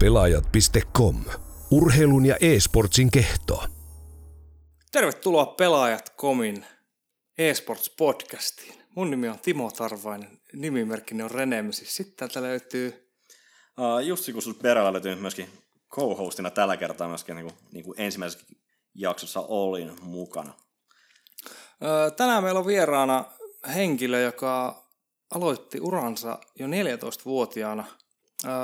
Pelaajat.com. Urheilun ja e-sportsin kehto. Tervetuloa Pelaajat.comin e-sports-podcastiin. Mun nimi on Timo Tarvainen, nimimerkkini on Renemesis. Sitten täältä löytyy Jussi Kususperälä, löytyy myöskin co-hostina tällä kertaa, myöskin niin kuin ensimmäisessä jaksossa olin mukana. Tänään meillä on vieraana henkilö, joka aloitti uransa jo 14-vuotiaana.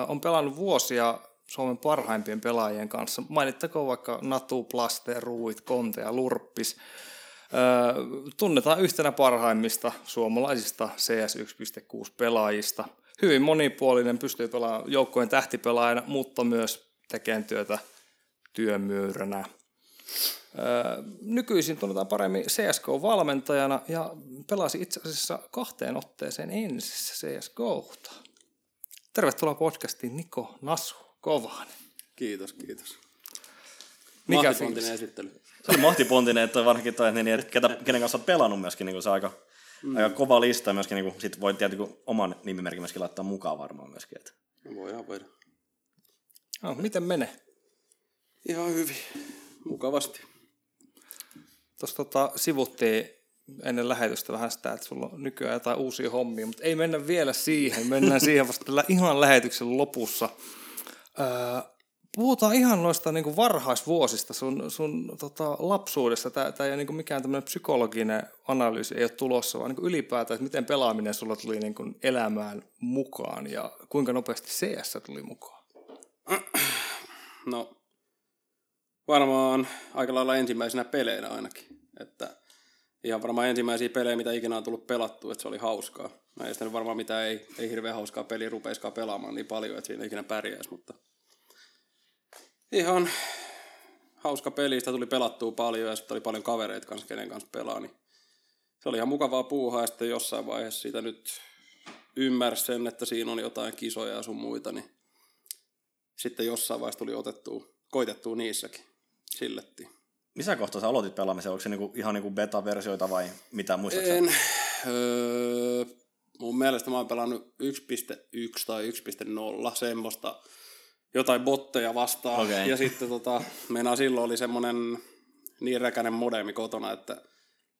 On pelannut vuosia Suomen parhaimpien pelaajien kanssa. Mainittakoon vaikka Natu, Plaster, Ruuit, Konte ja Lurppis. Tunnetaan yhtenä parhaimmista suomalaisista CS1.6-pelaajista. Hyvin monipuolinen, pystyy pelaamaan joukkueen tähtipelaajana, mutta myös tekemään työtä työmyyränä. Nykyisin tunnetaan paremmin CSK-valmentajana ja pelasi itse asiassa 2 otteeseen ensissä CSK:ta. Tervetuloa podcastiin Niko Nasu Kovainen. Kiitos. Mikä mahtipontinen esittely. Se oli mahtipontinen, että varsinkin niin, että kenen kanssa olet pelannut myöskin, niin se aika kova lista myöskin, niin sit voi tietenkin oman nimimerkin myöskin laittaa mukaan varmaan myöskin. Että. No voidaan. No, miten menee? Ihan hyvin. Mukavasti. Tuossa sivuttiin ennen lähetystä vähän sitä, että sulla on nykyään jotain uusia hommia, mutta ei mennä vielä siihen. Mennään siihen vasta ihan lähetyksen lopussa. Puhutaan ihan noista niin varhaisvuosista sun lapsuudesta. Tämä ei ole niin mikään tämmöinen psykologinen analyysi, ei ole tulossa, vaan niin ylipäätään, että miten pelaaminen sulla tuli niin elämään mukaan ja kuinka nopeasti CS tuli mukaan? No, varmaan aika lailla ensimmäisenä peleinä ainakin. Että ihan varmaan ensimmäisiä pelejä, mitä ikinä on tullut pelattua, että se oli hauskaa. Mä en varmaan mitään ei hirveän hauskaa peliä rupeiskaan pelaamaan niin paljon, että siinä ikinä pärjäisi, mutta ihan hauska peli, sitä tuli pelattua paljon ja sitten oli paljon kavereita kanssa, kenen kanssa pelaa, niin se oli ihan mukavaa puuhaa ja sitten jossain vaiheessa siitä nyt ymmärsi sen, että siinä on jotain kisoja ja sun muita, niin sitten jossain vaiheessa tuli koitettua niissäkin, sillettiin. Missä kohtaa sä aloitit pelaamisen? Onko se ihan beta-versioita vai mitä muistatko? En. Mun mielestä mä oon pelannut 1.1 tai 1.0, semmoista jotain botteja vastaan. Okay. Ja sitten meinaan silloin oli semmonen niin räkäinen modemi kotona, että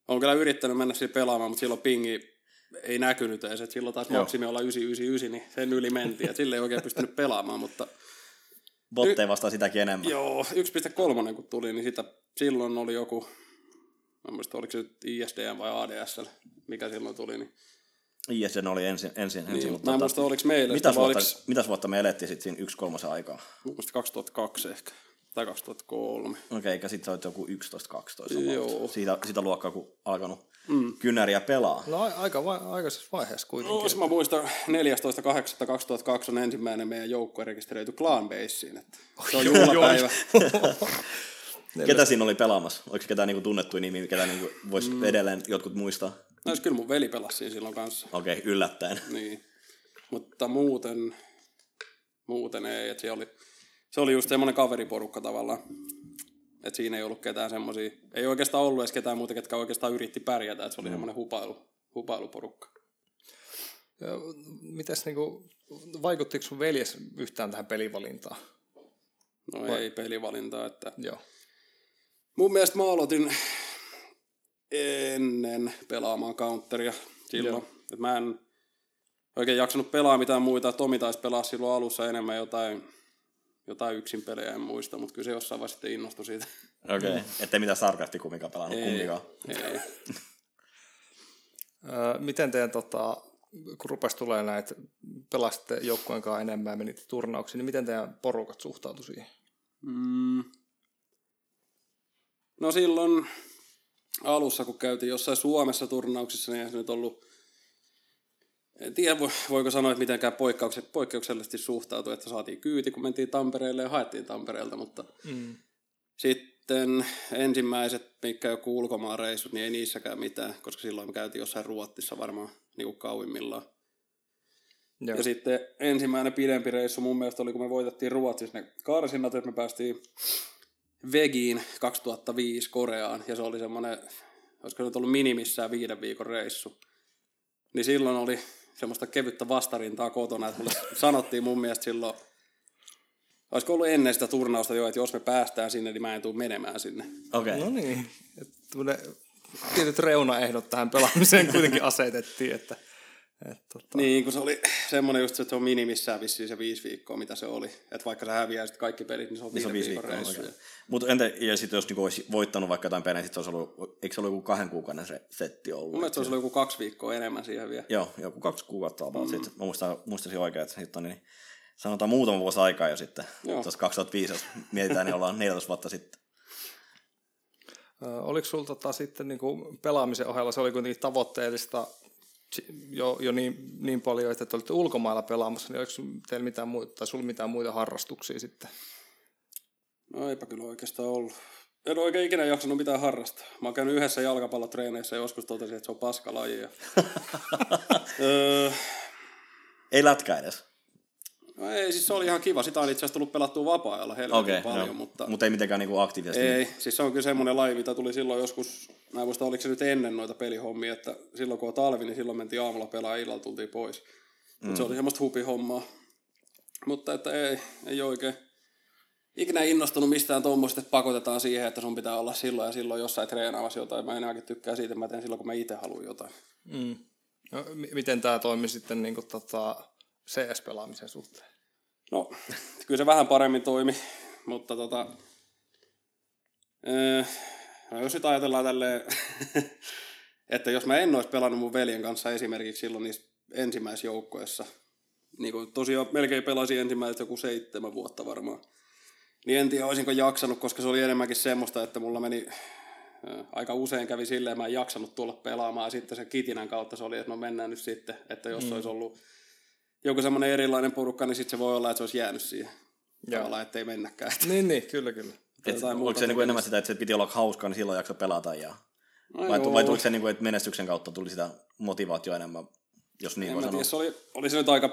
oon kyllä yrittänyt mennä sille pelaamaan, mutta silloin pingi ei näkynyt edes. Et silloin taisi maksimi olla 999, niin sen yli mentiin. Et sille ei oikein pystynyt pelaamaan, mutta botteja vastaan sitäkin enemmän. Joo, 1.3 kun tuli, niin silloin oli joku, mä muistan, oliko se nyt ISDN vai ADSL, mikä silloin tuli. Niin ISDN oli ensin mutta mä muistan, oliko meillä. Mitäs vuotta me elettiin sitten siinä 1.3 aikaa? Muistan 2002 ehkä, tai 2003. Okei, eikä sitten olet joku 11-12. Joo. Siitä luokkaa, kun alkanut kynäriä pelaa. No aikaisessa vaiheessa kuitenkin. No, mä muistan 14.8.2002 on ensimmäinen meidän joukkue rekisteröity Clanbaseen. Se on juhlapäivä. Ketä siinä oli pelaamassa? Oliko ketään tunnettu nimi, ketä voisi edelleen jotkut muistaa? No kyllä mun veli pelasi siinä silloin kanssa. Okei, yllättäen. Niin. Mutta muuten ei. Et se oli just semmoinen kaveriporukka tavallaan. Että siinä ei ollut ketään semmoisia, ei oikeastaan ollut edes ketään muuta, ketkä oikeastaan yritti pärjätä, että se oli semmoinen hupailuporukka. Ja mitäs vaikuttiko sun veljes yhtään tähän pelivalintaan? No ei pelivalintaa, että joo. Mun mielestä mä aloitin ennen pelaamaan counteria silloin. Että mä en oikein jaksanut pelaa mitään muita, Tomi taisi pelaa silloin alussa enemmän jotain yksin pelejä en muista, mutta kyllä se jossain vaiheessa sitten innostui siitä. Okei. Ettei mitään sarkasti kumminkaan pelannut Ei. Miten teidän, kun rupesi tulemaan näitä, pelasitte joukkueen kanssa enemmän ja menitte turnauksiin, niin miten teidän porukat suhtautui siihen? No silloin alussa, kun käytiin jossain Suomessa turnauksissa, niin eihän se nyt ollut. En tiedä, voiko sanoa, että mitenkään poikkeuksellisesti suhtautui, että saatiin kyyti, kun mentiin Tampereelle ja haettiin Tampereelta, mutta sitten ensimmäiset, mitkä joku ulkomaanreissut, niin ei niissäkään mitään, koska silloin me käytiin jossain Ruotsissa varmaan niin kuin kauimmillaan. Ja sitten ensimmäinen pidempi reissu mun mielestä oli, kun me voitettiin Ruotsissa ne karsinnat, että me päästiin Vegiin 2005 Koreaan, ja se oli semmoinen, olisiko se nyt ollut minimissään 5 viikon reissu, niin silloin oli semmoista kevyttä vastarintaa kotona, että mulle sanottiin mun mielestä silloin Olisiko ollut ennen sitä turnausta jo, että jos me päästään sinne, niin mä en tule menemään sinne. Okei. No niin. Tietyt reunaehdot tähän pelaamiseen kuitenkin asetettiin. Niin, kun se oli semmoinen just se, että se on minimissään vissiin se 5 viikkoa, mitä se oli. Että vaikka sä häviäisit kaikki pelit, niin se on 5 viikon reissu. Mutta entä, ja sitten jos olisi voittanut vaikka jotain pelejä, sitten eikö se ollut joku 2 kuukauden setti ollut? Mun mielestä se oli joku 2 viikkoa enemmän siihen vielä. Joo, joku 2 kuukautta about. Sitten mä muistaisin oikein, että sitten niin, sanotaan muutama vuosi aikaa jo sitten. Tuossa 2005, jos mietitään, niin ollaan 14 vuotta sitten. Oliko sulla sitten niin kuin pelaamisen ohella, se oli kuitenkin tavoitteellista jo niin paljon, että olitte ulkomailla pelaamassa, niin oliko teillä mitään muuta, tai sulla mitään muita harrastuksia sitten? No eipä kyllä oikeastaan ollut. En oikein ikinä jaksanut mitään harrastaa. Mä oon käynyt yhdessä jalkapallotreeneissä ja joskus totesin, että se on paskalaji. Ei lätkä edes? No ei, siis se oli ihan kiva. Sitä on itse asiassa tullut pelattua vapaa-ajalla helvetin paljon. No. Mutta ei mitenkään niinku aktiivisesti. Ei, siis se on kyllä semmoinen laji, mitä tuli silloin joskus, mä en muista oliko se nyt ennen noita pelihommia, että silloin kun on talvi, niin silloin mentiin aamulla pelaa ja illalla tultiin pois. Mutta se oli semmoista hupihommaa. Mutta että ei oikein. Ikinä innostunut mistään tuommoista, että pakotetaan siihen, että sun pitää olla silloin ja silloin jossain treenaamassa jotain. Mä enääkin tykkään siitä, mä teen silloin, kun mä itse haluan jotain. Mm. No, miten tää toimi sitten niinku CS-pelaamisen suhteen? No, kyllä se vähän paremmin toimi, mutta no jos nyt ajatellaan tälleen, että jos mä en olisi pelannut mun veljen kanssa esimerkiksi silloin niissä ensimmäisjoukkoissa, niin kuin tosiaan melkein pelasin ensimmäiset joku 7 vuotta varmaan, niin en tiedä olisinko jaksanut, koska se oli enemmänkin semmoista, että mulla meni aika usein kävi silleen, mä en jaksanut tulla pelaamaan, ja sitten sen kitinän kautta se oli, että no mennään nyt sitten, että jos olisi ollut joku semmoinen erilainen porukka, niin sitten se voi olla, että se olisi jäänyt siihen tavallaan, ettei mennäkään. Niin, kyllä. Oliko se enemmän sitä, että se piti olla hauskaa, niin silloin jakso pelata? Ja vai tuliko se, että menestyksen kautta tuli sitä motivaatioa enemmän, jos niin voi sanoa? En tiedä, oli se nyt aika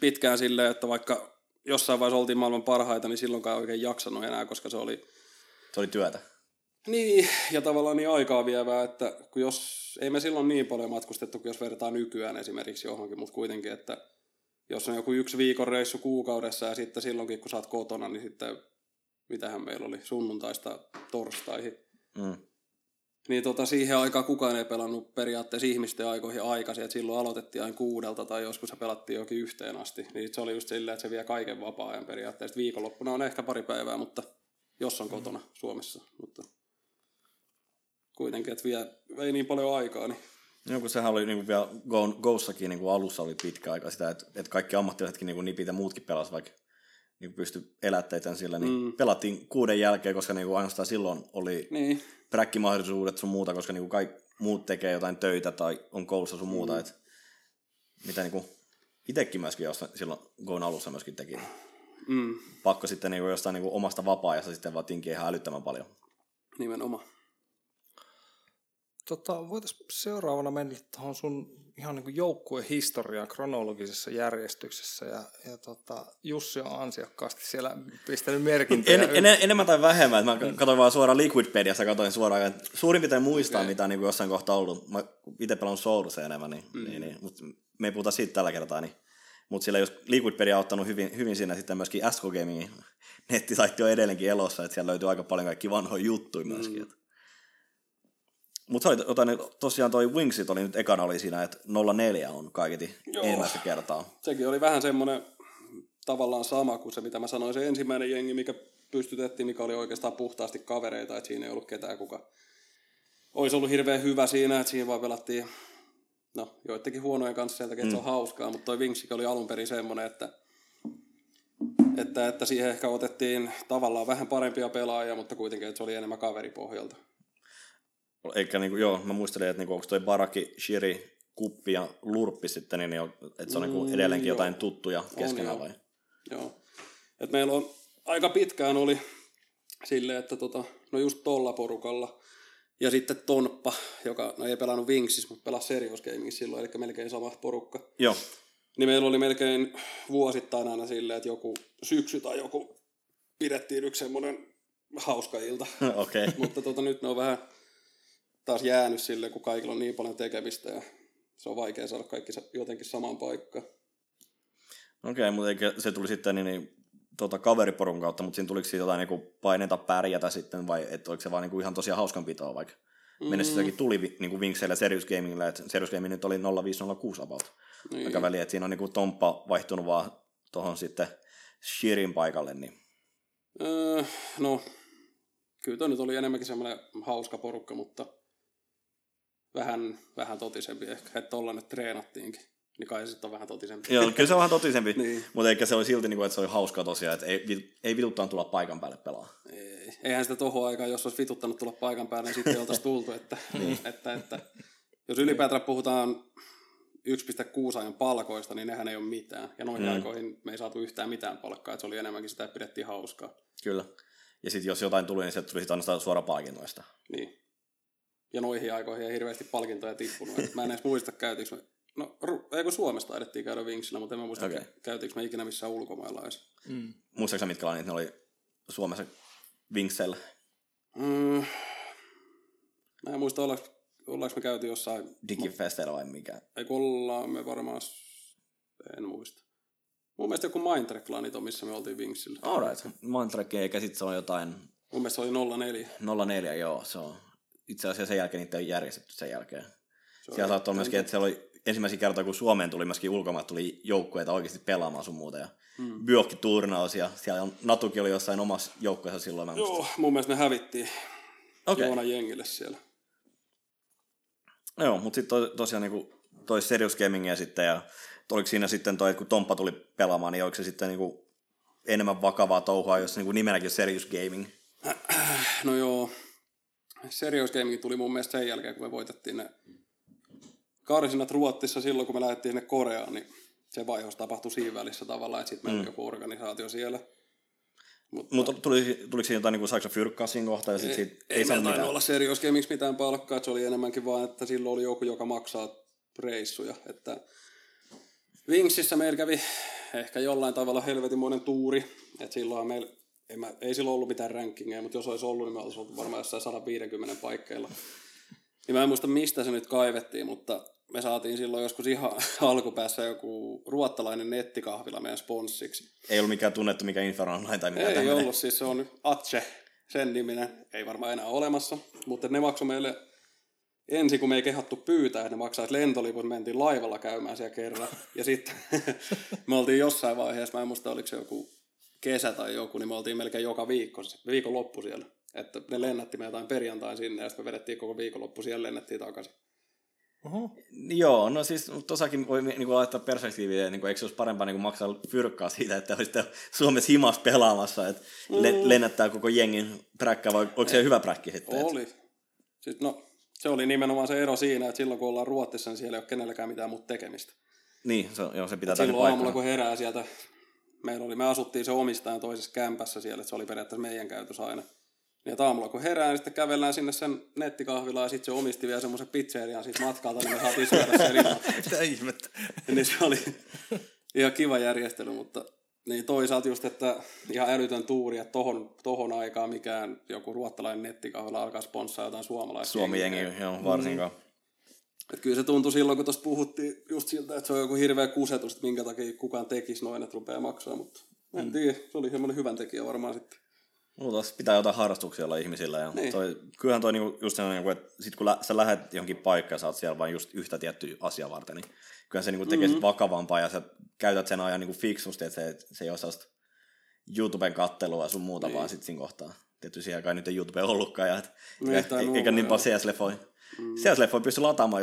pitkään silleen, että vaikka jossain vaiheessa oltiin maailman parhaita, niin silloinkaan oikein jaksanut enää, koska se oli... Se oli työtä. Niin, ja tavallaan niin aikaa vievää, että kun jos, ei me silloin niin paljon matkustettu, kun jos vertaa nykyään esimerkiksi johonkin, mutta kuitenkin, että jos on joku 1 viikon reissu kuukaudessa ja sitten silloinkin, kun sä oot kotona, niin sitten mitähän meillä oli, sunnuntaista torstaihin, niin siihen aikaan kukaan ei pelannut periaatteessa ihmisten aikoihin aikaisin, että silloin aloitettiin aina 6:00 tai joskus se pelattiin jokin 1:00 asti, niin se oli just silleen, että se vie kaiken vapaa-ajan periaatteessa, viikonloppuna on ehkä 2 päivää, mutta jos on kotona Suomessa, mutta... Kuitenkin, että ei niin paljon aikaa. Niin. Joo, kun sehän oli niin kuin vielä Ghossakin niin kuin alussa oli pitkä aika sitä, että kaikki ammattilaisetkin niin kuin nipit ja muutkin pelasivat, vaikka niin pystyi elättämään sillä. Niin pelattiin 6:00 jälkeen, koska niin kuin ainoastaan silloin oli präkkimahdollisuudet sun muuta, koska niin kuin kaikki muut tekee jotain töitä tai on koulussa sun muuta. Että mitä niin kuin itsekin myöskin silloin Gon alussa myöskin teki. Pakko sitten niin kuin jostain niin kuin omasta vapaa-ajasta sitten vaan tinkiä ihan älyttömän paljon. Nimenomaan. Voitaisiin seuraavana mennä tuohon sun ihan niin kuin joukkuehistoriaan kronologisessa järjestyksessä. Ja Jussi on ansiokkaasti siellä pistänyt merkintöjä. Enemmän tai vähemmän. Mä katsoin vaan suoraan Liquidpediasta, suurin piirtein muistaa, mitä on niin kuin jossain kohtaa ollut. Mä itse pelannut Soulussa enemmän, mutta me ei puhuta siitä tällä kertaa. Niin. Mutta sillä jos Liquidpedia on ottanut hyvin siinä, sitten myöskin Asko Gamingin nettisaitti on edelleenkin elossa, että siellä löytyy aika paljon kaikki vanhoja juttuja myöskin. Mutta tosiaan toi Wingsit oli nyt ekana oli siinä, että 04 on kaiketi ensimmäistä kertaa. Sekin oli vähän semmoinen tavallaan sama kuin se, mitä mä sanoin, se ensimmäinen jengi, mikä pystytettiin, mikä oli oikeastaan puhtaasti kavereita, että siinä ei ollut ketään, kuka olisi ollut hirveän hyvä siinä, että siinä vaan pelattiin joidenkin huonojen kanssa sieltä, että se on hauskaa, mutta toi Wingsikin oli alun perin semmoinen, että siihen ehkä otettiin tavallaan vähän parempia pelaajia, mutta kuitenkin, että se oli enemmän kaveripohjalta. Eikä niinku mä muistelin, että niinku onko toi Baraki, Shiri, Kuppi ja Lurppi sitten, niin että se on niinku edelleenkin jotain tuttuja keskenään vai? Joo. Et meillä on aika pitkään oli silleen, että just tolla porukalla ja sitten Tonppa, joka ei pelannut Wingsis, mutta pelasi Serious Gamingissä silloin, eli melkein sama porukka. Joo. Niin meillä oli melkein vuosittain aina silleen, että joku syksy tai joku pidettiin yksi semmoinen hauska ilta. Okei. Okay. Mutta nyt ne on vähän... taas jäänyt silleen, kun kaikilla on niin paljon tekemistä ja se on vaikea saada kaikki jotenkin samaan paikkaan. Okei, mutta se tuli sitten niin kaveriporun kautta, mutta siinä tuliko siitä jotain niinku paineita pärjätä sitten, vai että oliko se vaan niinku ihan tosiaan hauskanpitoa vaikka? Menestystäkin tuli niinku vinkseillä Serious Gamingillä, että Serious Gaming nyt oli 0506 about. Niin. Aika väliä, että siinä on niinku tomppa vaihtunut vaan tuohon sitten Shirin paikalle. Niin. No, kyllä toi nyt oli enemmänkin semmoinen hauska porukka, mutta vähän totisempi ehkä, että ollaan nyt treenattiinkin. Niin kai se sitten on vähän totisempi. Joo, kyllä se on vähän totisempi, niin. Mutta eikä se oli silti, että se oli hauskaa tosiaan, että ei vituttaan tulla paikan päälle pelaa. Ei, eihän sitä tohon aikaan, jos olisi vituttanut tulla paikan päälle, niin sitten ei oltaisi tultu. Että, jos ylipäätään puhutaan 1,6 ajan palkoista, niin nehän ei ole mitään. Ja noihin aikoihin me ei saatu yhtään mitään palkkaa, että se oli enemmänkin sitä, että pidettiin hauskaa. Kyllä. Ja sitten jos jotain tuli, niin sieltä tuli aina suoraan palkinnoista. Niin. Ja noihin aikoihin ei hirveästi palkintoja tippunut. Mä en edes muista, käytiinkö me... No, eikö Suomesta edettiin käydä Winxillä, mutta en mä muista, käytiinkö me ikinä missään ulkomailla edes. Muistatko mitkä lainit ne oli Suomessa Winxillä? Mä en muista, ollaanko me käytiin jossain... Digifesteillä vai mikä? Eikö ollaan me varmaan... En muista. Mun mielestä joku Mindtrek-lainit on, missä me oltiin Winxillä. Alright, Mindtrek eikä sit se on jotain... Mun mielestä se oli 04. 04, joo, se on. Itse asiassa sen jälkeen niitä ei järjestetty sen jälkeen. Siellä saattoi myöskin, että siellä oli ensimmäisiä kertaa, kun Suomeen tuli myöskin ulkomaat, tuli joukkueita oikeasti pelaamaan sun muuta. Björkki-turnaus ja siellä on, Natukin oli jossain omassa joukkueessa silloin. Mä joo, mun mielestä ne hävittiin Joona jengille siellä. No joo, mutta sitten tosiaan niinku toi Serious Gamingia sitten ja oliko siinä sitten toi, että kun Tomppa tuli pelaamaan, niin oliko se sitten niinku enemmän vakavaa touhua, jos niinku nimenäkin on Serious Gaming? No joo, Serious Gaming tuli mun mielestä sen jälkeen, kun me voitettiin ne karsinat Ruotsissa silloin, kun me lähdettiin sinne Koreaan, niin se vaihos tapahtui siinä välissä tavallaan, että sitten meillä oli joku organisaatio siellä. Mutta tuliko siinä jotain, niin kuin saiko fyrkkaa siinä kohtaa? Ja sit siitä ei meillä tainnut olla Serious Gamingissa mitään palkkaa, että se oli enemmänkin vaan, että silloin oli joku, joka maksaa reissuja. Että Winxissä meillä kävi ehkä jollain tavalla helvetinmoinen tuuri, että silloinhan meillä ei silloin ollut mitään rankingeja, mutta jos olisi ollut, niin me olisi ollut varmaan jossain 150 paikkeilla. Ja mä en muista, mistä se nyt kaivettiin, mutta me saatiin silloin joskus ihan alkupäässä joku ruottalainen nettikahvila meidän sponssiksi. Ei ollut mikään tunnettu, mikä Inferno Online tai mikään ei tämmöinen. Ollut, siis se on Atse, sen niminen, ei varmaan enää olemassa, mutta ne maksoi meille ensin, kun me ei kehattu pyytää, että ne maksaisi lentoliput, me mentiin laivalla käymään siellä kerran. Ja sitten me oltiin jossain vaiheessa, mä en muista, oliko se joku kesä tai joku, niin me oltiin melkein joka viikonloppu siellä. Että ne lennätti me jotain perjantain sinne ja sitten me vedettiin koko viikonloppu siellä lennättiin takaisin. Joo, no siis tosiaankin voi niinku laittaa perspektiiviä, niinku, eikö se olisi parempaa niinku maksaa fyrkkaa siitä, että olisitte Suomessa himas pelaamassa, että lennättää koko jengin präkkää, vai oliko se hyvä präkki sitten? Oli. Siis, no, se oli nimenomaan se ero siinä, että silloin kun ollaan Ruotsissa, niin siellä ei ole kenelläkään mitään muuta tekemistä. Niin, se pitää tänne paikkaan. Aamulla kun herää sieltä, me asuttiin se omistajan toisessa kämpässä siellä, että se oli periaatteessa meidän käytös aina. Ja aamulla kun herään, niin sitten kävellään sinne sen nettikahvilaan ja sitten se omisti vielä semmoisen pizzerian siitä matkalta, niin me saatiin syödä sen ilman. Mitä ihmettä? Niin se oli ihan kiva järjestely, mutta niin toisaalta just, että ihan älytön tuuri, että tohon aikaan mikään joku ruottalainen nettikahvila alkaa sponssaa jotain suomalaisia. Suomi-jengi, joo, varsinkaan. Että kyllä se tuntui silloin, kun tuossa puhuttiin just siltä, että se on joku hirveä kusetus, että minkä takia kukaan tekisi noin, että rupeaa maksaa, mutta en tiedä, se oli semmoinen hyvän tekijä varmaan sitten. Luultavasti pitää jotain harrastuksia olla ihmisillä. Ja niin. Kyllähän toi niinku just sellainen, että sit kun sä lähdet johonkin paikkaan ja sä oot siellä vain just yhtä tiettyä asiaa varten, niin kyllähän se niinku tekee sit vakavampaa ja sä käytät sen ajan niinku fiksusti, että se ei ole sellaista YouTuben kattelua ja sun muuta niin. Vaan sit siinä kohtaa. Tietysti siihen aikaan nyt ei YouTube ollutkaan ja eikä niin paljon CS-leffoja. CS-leffoja pysty lataamaan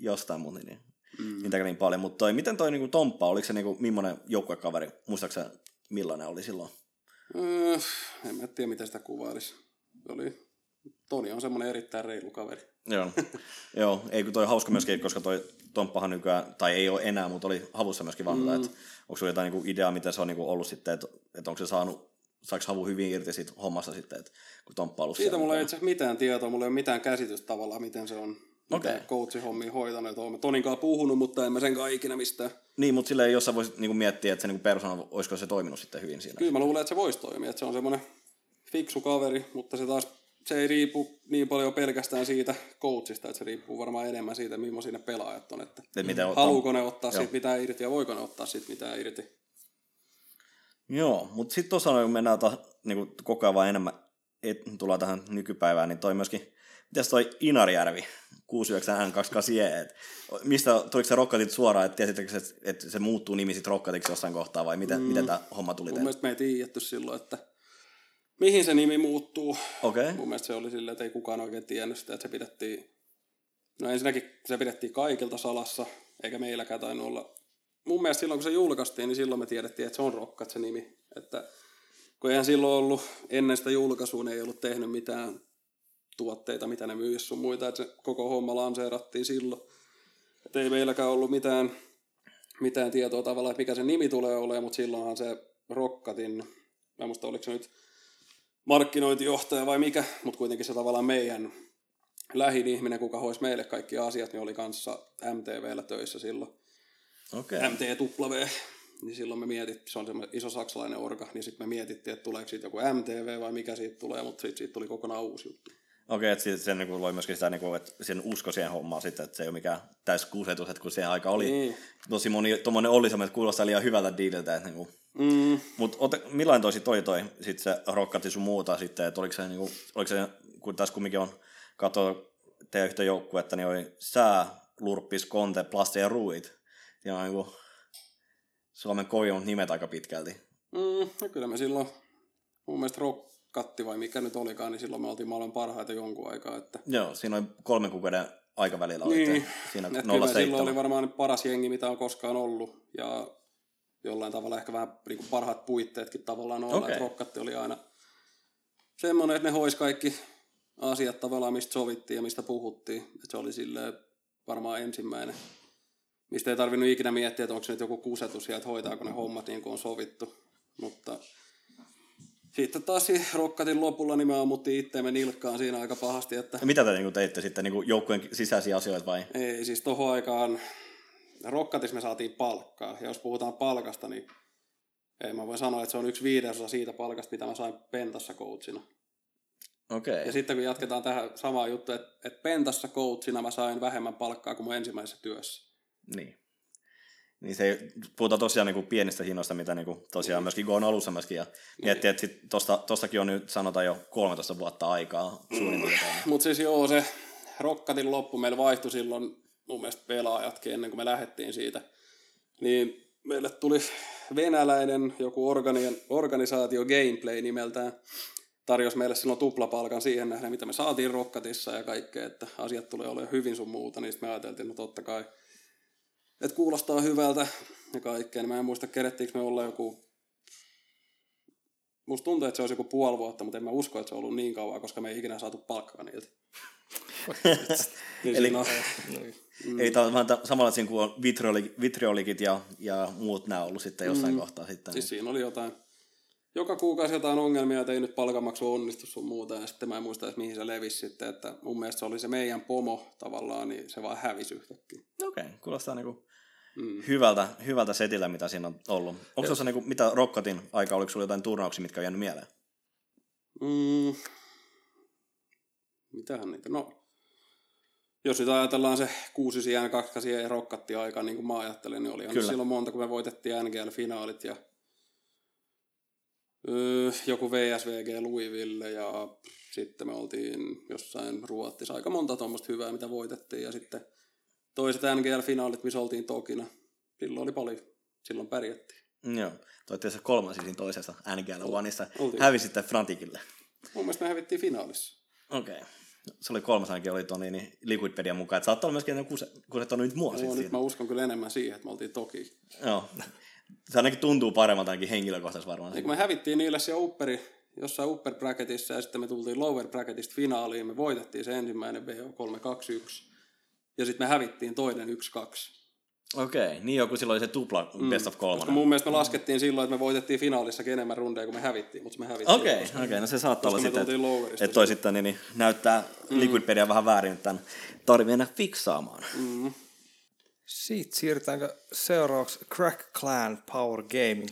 jostain muuten niin paljon. Mutta miten toi niinku Tomppa, oliko se niinku millainen joukkuekaveri? Muistaaksä millainen oli silloin? En mä tiedä, miten sitä kuvailisi. Toni on semmoinen erittäin reilu kaveri. Joo. Ei kun toi hauska myöskin, koska toi Tomppahan nykyään, tai ei ole enää, mutta oli havussa myöskin vanhoja. Onko sulla jotain niinku ideaa, miten se on niinku ollut sitten, että onko se saako havu hyvin irti siitä hommassa sitten, että kun Tomppa on ollut siitä siellä. Mulla ei itse mitään tietoa, mulla ei ole mitään käsitystä tavallaan, miten se on. Mitä coachihommia hoitaneet. Olen Toninkaan puhunut, mutta en mä senkaan ikinä mistään. Niin, mutta silleen jos sä voisit niinku miettiä, että se niinku persona, olisiko se toiminut sitten hyvin siinä? Kyllä mä luulen, että se voisi toimia. Että se on semmoinen fiksu kaveri, mutta se ei riipu niin paljon pelkästään siitä coachista, että se riippuu varmaan enemmän siitä, millaisia ne pelaajat on. Että haluuko ne ottaa siitä mitään irti ja voiko ne ottaa siitä mitään irti. Joo, mutta sitten tuossa kun mennään niin koko ajan vaan enemmän, tullaan tähän nykypäivään, niin toi myöskin, mitäs toi Inarjärvi, 69N28E, mistä, tuliko se Rokkatit suoraan, että tiesittekö, että se muuttuu nimi sitten Rokkatiksi jossain kohtaa, vai miten tämä homma tuli teille? Mun mielestä me ei tiedetty silloin, että mihin se nimi muuttuu. Okay. Mun mielestä se oli silleen, että ei kukaan oikein tiennyt sitä, että se pidettiin, no ensinnäkin se pidettiin kaikilta salassa, eikä meilläkään tainnut olla. Mun mielestä silloin, kun se julkaistiin, niin silloin me tiedettiin, että se on Rokkat se nimi. Että, kun eihän silloin ollut, ennen sitä julkaisua ne ei ollut tehnyt mitään tuotteita, mitä ne myy sun muita. Että se koko homma lanseerattiin silloin. Että ei meilläkään ollut mitään tietoa tavallaan, mikä se nimi tulee olemaan, mutta silloinhan se Rokkatin, mä muista oliko se nyt markkinointijohtaja vai mikä, mutta kuitenkin se tavallaan meidän lähin ihminen, kuka hoisi meille kaikki asiat, niin oli kanssa MTVllä töissä silloin. Okay. MTW, niin silloin me mietittiin, se on semmoinen iso saksalainen orga, niin sitten me mietittiin, että tuleeko siitä joku MTV vai mikä siitä tulee, mutta siitä tuli kokonaan uusi juttu. Okei, että sen niin loi myöskin sitä, niin kuin, että sen usko siihen hommaan sitten, että se ei ole mikään täys kusetus, että kun se aika oli, tosi moni tuommoinen oli semmoinen, että kuulostaa liian hyvältä diililtä. Niin mutta millainen toi sitten se Rokkatti sun muuta sitten, että oliko se, kun tässä kumminkin on katsoa teidän yhtä joukkuetta, niin oli Sää, Lurppis, Konte, Plaste ja Ruit. Ja niin kuin Suomen kojon nimet aika pitkälti. No kyllä me silloin, mun mielestä Rokkatti vai mikä nyt olikaan, niin silloin me oltiin maailman parhaita jonkun aikaa. Että... Joo, siinä oli 3 kuukauden aikavälillä. Niin, siinä kyllä silloin oli varmaan paras jengi, mitä on koskaan ollut. Ja jollain tavalla ehkä vähän niin kuin parhaat puitteetkin tavallaan olla. Okay. Rokkatti oli aina semmoinen, että ne hoisi kaikki asiat tavallaan, mistä sovittiin ja mistä puhuttiin. Että se oli silleen varmaan ensimmäinen. Mistä ei tarvinnut ikinä miettiä, että onko se nyt joku kusetus ja että hoitaako ne hommat niin kuin on sovittu. Mutta sitten taas Rokkatin lopulla niin me ammuttiin itseämme nilkkaan siinä aika pahasti. Että... Mitä te niin teitte sitten, niin joukkueen sisäisiä asioita vai? Ei, siis tohon aikaan Rokkatissa me saatiin palkkaa. Ja jos puhutaan palkasta, niin ei mä voi sanoa, että se on 1/5 siitä palkasta, mitä mä sain Pentassa coachina. Okay. Ja sitten kun jatketaan tähän samaan juttu, että Pentassa coachina mä sain vähemmän palkkaa kuin mun ensimmäisessä työssä. Niin se puhutaan tosiaan niin kuin pienistä hinnoista, mitä niin kuin tosiaan myöskin Go on alussa myöskin, ja miettii, että sit tostakin on nyt sanotaan jo 13 vuotta aikaa suunnitelmaa. Mutta siis joo, se Rokkatin loppu meillä vaihtui silloin mun mielestä pelaajatkin ennen kuin me lähdettiin siitä, niin meille tuli venäläinen joku organisaatio Gameplay nimeltään, tarjosi meille silloin tuplapalkan siihen nähden, mitä me saatiin Rokkatissa ja kaikkea, että asiat tulee olemaan hyvin sun muuta, niin sitten me ajateltiin, no totta kai, että kuulostaa hyvältä ja kaikkea. Mä en muista, kerettiinkö me olla joku... Musta tuntuu, että se olisi joku 5,5 vuotta, mutta en mä usko, että se on ollut niin kauan, koska me ei ikinä saatu palkkaa niiltä. Niin eli, ei tavallaan samalla siinä kuin on vitriolikit ja muut nämä ollut sitten jossain kohtaa. Sitten, siis niin. Siinä oli jotain. Joka kuukausi jotain ongelmia, että ei nyt palkanmaksu onnistu sun muuta. Ja sitten mä en muista edes, mihin se levisi sitten. Että mun mielestä se oli se meidän pomo tavallaan, niin se vaan hävisi yhtäkkiä. Okei, kuulostaa niinku hyvältä setillä, mitä siinä on ollut. Onko se niinku, mitä Rokkatin aika, oliko sulla jotain turnauksia, mitkä on jäänyt mieleen? Mitähän niitä? No, jos nyt ajatellaan se 69N28 ja Rokkatti aika, niin kuin mä ajattelin, niin oli silloin monta, kun me voitettiin NGL-finaalit ja joku VSVG Louisville ja sitten me oltiin jossain Ruotsissa aika monta tuommoista hyvää, mitä voitettiin ja sitten toiset NGL-finaalit, missä oltiin tokina. Silloin oli paljon, silloin pärjättiin. Joo, toitte se 3. siinä toisessa NGL-uanissa. Hävisitte Frantikille. Mun mielestä me hävittiin finaalissa. Okei. Se oli 3. ainakin oli tuon niin Liquidpedian mukaan, että saattaa olla myöskin kusettanut nyt mua. Joo, nyt mä uskon kyllä enemmän siihen, että me oltiin toki. Joo. Se ainakin tuntuu paremmalta ainakin henkilökohtaisesti varmaan. Niin kun me hävittiin niille siellä jossain upper bracketissa ja sitten me tultiin lower bracketista finaaliin. Me voitettiin se ensimmäinen BO3-2-1 ja sitten me hävittiin toinen 1-2. Okei, niin joku silloin se tupla best of 3. Koska mun mielestä me laskettiin silloin, että me voitettiin finaalissakin enemmän rundeja kuin me hävittiin, mutta me hävittiin. Okei, no se saattaa olla sitten, että toi sitten niin näyttää Liquidpedia vähän väärin, että tarvii mennä fiksaamaan. Sitten siirrytäänkö seuraavaksi Crack Clan Power Gaming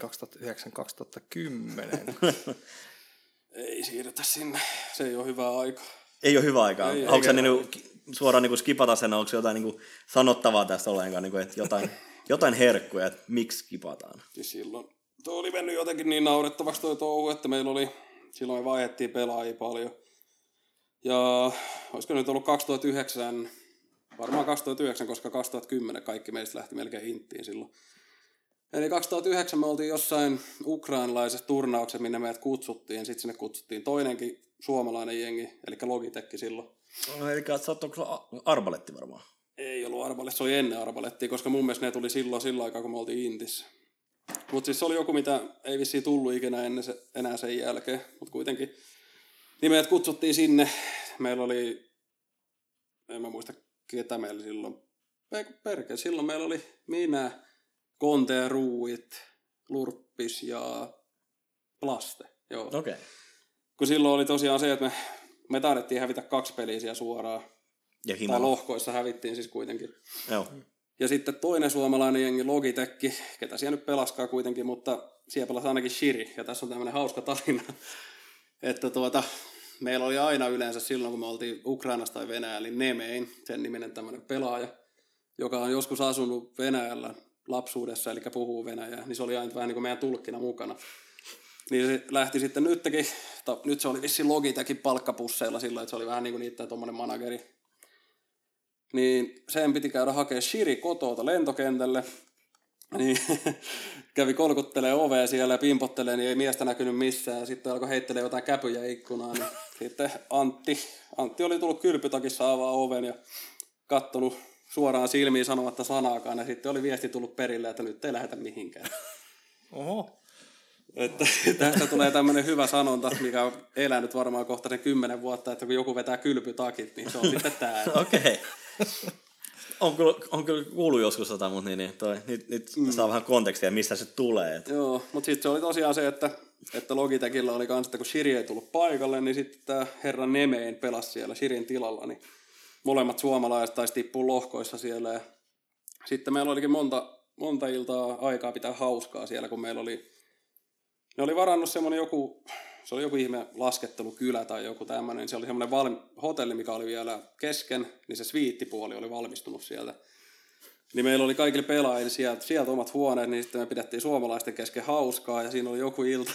2009-2010? Ei siirrytä sinne. Se ei ole hyvää aikaa. Ei ole hyvää aikaa. Onko se niin suoraan niin skipata sen, onko jotain niin sanottavaa tästä ollenkaan, niin kuin, että jotain herkkuja, että miksi skipataan? Silloin Tuo oli mennyt jotenkin niin naurettavaksi tuo touhu, että meillä oli, silloin vaihdettiin pelaajia paljon. Ja olisiko nyt ollut 2009, varmaan 2009, koska 2010 kaikki meistä lähti melkein hinttiin silloin. Eli 2009 me oltiin jossain ukrainalaisessa turnauksessa, minne meidät kutsuttiin. Sitten sinne kutsuttiin toinenkin suomalainen jengi, eli Logitekki silloin. No, eli saattaa olla Arbaletti varmaan? Ei ollut Arbaletti, se oli ennen Arbalettia, koska mun mielestä ne tuli silloin aikaa, kun me oltiin Intissä. Mutta siis se oli joku, mitä ei vissiin tullut ikinä enää sen jälkeen, mutta kuitenkin. Niin meidät kutsuttiin sinne. Meillä oli, en mä muista ketä meillä silloin, perke, silloin meillä oli minä, Konteen Ruuit, Lurppis ja Plaste. Joo. Okay. Kun silloin oli tosiaan se, että me tarvittiin hävitä 2 peliä siellä suoraan. Ja tai lohkoissa hävittiin siis kuitenkin. Joo. Ja sitten toinen suomalainen jengi Logitekki, ketä siellä nyt pelaskaa kuitenkin, mutta siellä pelasi ainakin Shiri. Ja tässä on tämmöinen hauska tarina, että meillä oli aina yleensä silloin, kun me oltiin Ukrainassa tai Venäjällä, niin Nemein, sen niminen tämmöinen pelaaja, joka on joskus asunut Venäjällä lapsuudessa, eli puhuu venäjää, niin se oli aina vähän niin kuin meidän tulkkina mukana. Niin se lähti sitten nytkin, nyt se oli vissiin Logitekin palkkapusseilla sillä, että se oli vähän niin kuin niitä tuommoinen manageri. Niin sen piti käydä hakemaan Shiri kotolta lentokentälle, niin kävi kolkuttelee ovea siellä ja pimpottelee, niin ei miestä näkynyt missään. Ja sitten alkoi heittelee jotain käpyjä ikkunaan. Niin sitten Antti oli tullut kylpytakissa avaa oven ja kattonut suoraan silmiin sanomatta sanaakaan, ja sitten oli viesti tullut perille, että nyt ei lähdetä mihinkään. Oho. Että tästä tulee tämmöinen hyvä sanonta, mikä on elänyt varmaan kohta sen 10 vuotta, että kun joku vetää kylpytakit, niin se on sitten täällä. Okei. On kyllä kuullut joskus jotain, mutta nyt saa vähän kontekstia, mistä se tulee. Että. Joo, mutta sitten se oli tosiaan se, että Logitekillä oli kanssa, että kun Shiri ei tullut paikalle, niin sitten tämä herra Nemein pelasi siellä Shirin tilalla, niin molemmat suomalaiset taisi tippua lohkoissa siellä. Ja sitten meillä olikin monta iltaa aikaa pitää hauskaa siellä, kun meillä oli... Ne oli varannut semmoinen joku... Se oli joku ihme laskettelukylä tai joku tämmöinen. Niin se oli semmoinen hotelli, mikä oli vielä kesken, niin se sviittipuoli oli valmistunut sieltä. Niin meillä oli kaikille pelaajille sieltä omat huoneet, niin sitten me pidettiin suomalaisten kesken hauskaa. Ja siinä oli joku ilta,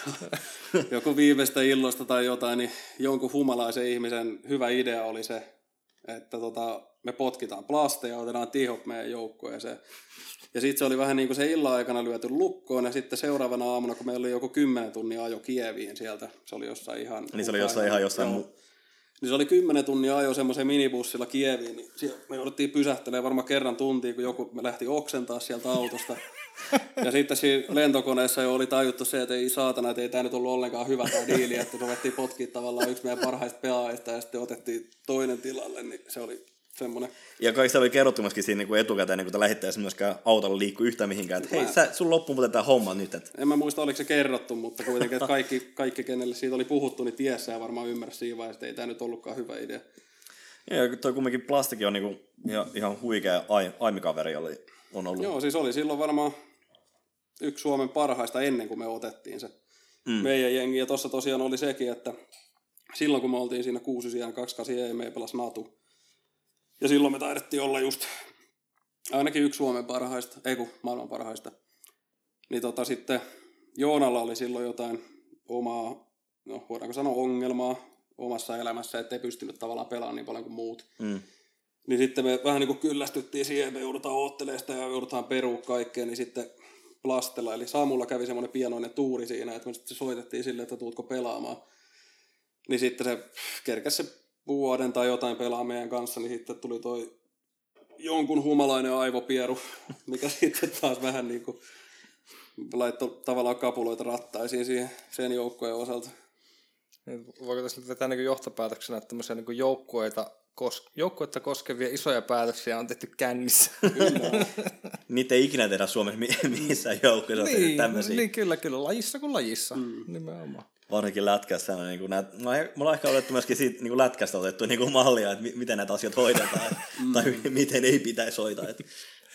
joku viimeistä illosta tai jotain, niin jonkun humalaisen ihmisen hyvä idea oli se, että me potkitaan Plasteja, otetaan Tihop meidän joukkueeseen. Ja sitten se oli vähän niin kuin se illan aikana lyöty lukkoon, ja sitten seuraavana aamuna, kun meillä oli joku 10 tunnin ajo Kieviin sieltä, se oli jossain ihan... Niin se oli jossain Niin se oli 10 tunnin ajo semmoisen minibussilla Kieviin, niin me jouduttiin pysähtelemään varmaan kerran tuntia, kun joku lähti oksentaa sieltä autosta. Ja sitten siinä lentokoneessa jo oli tajuttu se, että ei saatana, että ei tämä nyt ollut ollenkaan hyvä tämä diili, että ruvettiin potkia tavallaan yksi meidän parhaista pelaajista ja sitten otettiin toinen tilalle, niin se oli semmoinen. Ja kaikista oli kerrottu myöskin siinä niin etukäteen, niin kun te lähditte myöskään autolla liikkuu yhtään mihinkään, että hei, sun loppuun muuten tämä homma nyt. Että. En mä muista, oliko se kerrottu, mutta kuitenkin että kaikki kenelle siitä oli puhuttu, niin tiessä ja varmaan ymmärsi siinä vaiheessa, että ei tämä nyt ollutkaan hyvä idea. Ja toi kumminkin Plastikin on niin ihan huikea aimikaveri on ollut. Joo, siis oli silloin varmaan yksi Suomen parhaista ennen kuin me otettiin se meidän jengi. Ja tuossa tosiaan oli sekin, että silloin kun me oltiin siinä 6-28, me ei pelas Natu. Ja silloin me taidettiin olla just ainakin yksi Suomen parhaista, maailman parhaista. Niin sitten Joonalla oli silloin jotain omaa, no voidaanko sanoa ongelmaa omassa elämässä, ettei pystynyt tavallaan pelaamaan niin paljon kuin muut. Niin sitten me vähän niin kuin kyllästyttiin siihen, me joudutaan oottelemaan sitä ja joudutaan perua kaikkea, niin sitten Plastella, eli Samulla kävi semmoinen pienoinen tuuri siinä, että me sitten soitettiin silleen, että tuutko pelaamaan. Niin sitten se kerkäsi se vuoden tai jotain pelaa meidän kanssa, niin sitten tuli toi jonkun humalainen aivopieru, mikä sitten taas vähän niin kuin laittoi tavallaan kapuloita rattaisiin siihen sen joukkueen osalta. Voiko tässä vetää niin johtopäätöksenä, että tämmöisiä niin joukkuetta koskevia isoja päätöksiä on tehty kännissä. Kyllä. Niitä ei ikinä tehdä Suomessa missään joukkueessa niin, tehdä tämmöisiä. Niin, kyllä. Lajissa kuin lajissa. Nimenomaan. Varsinkin lätkässä. Niin me ollaan ehkä otettu myöskin siitä, niin lätkästä otettu niin mallia, että miten näitä asioita hoidetaan tai miten ei pitäisi hoitaa. Että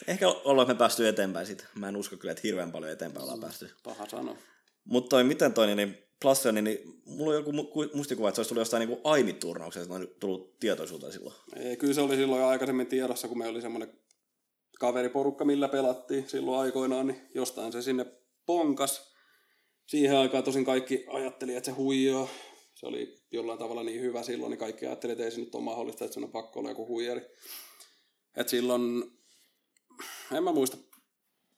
ehkä ollaan me päästy eteenpäin siitä. Mä en usko kyllä, että hirveän paljon eteenpäin ollaan päästy. Paha sanoa. Mutta miten toi... Niin Plassoni, niin mulla on joku mustikuva, että se olisi tullut jostain niin Aimi-turnauksesta, on tullut tietoisuuteen silloin. Ei, kyllä se oli silloin jo aikaisemmin tiedossa, kun me oli semmoinen kaveriporukka, millä pelattiin silloin aikoinaan, niin jostain se sinne ponkas. Siihen aikaan tosin kaikki ajatteli, että se huijaa. Se oli jollain tavalla niin hyvä silloin, niin kaikki ajatteli, että ei se nyt ole mahdollista, että se on pakko olla joku huijari. Että silloin, en mä muista,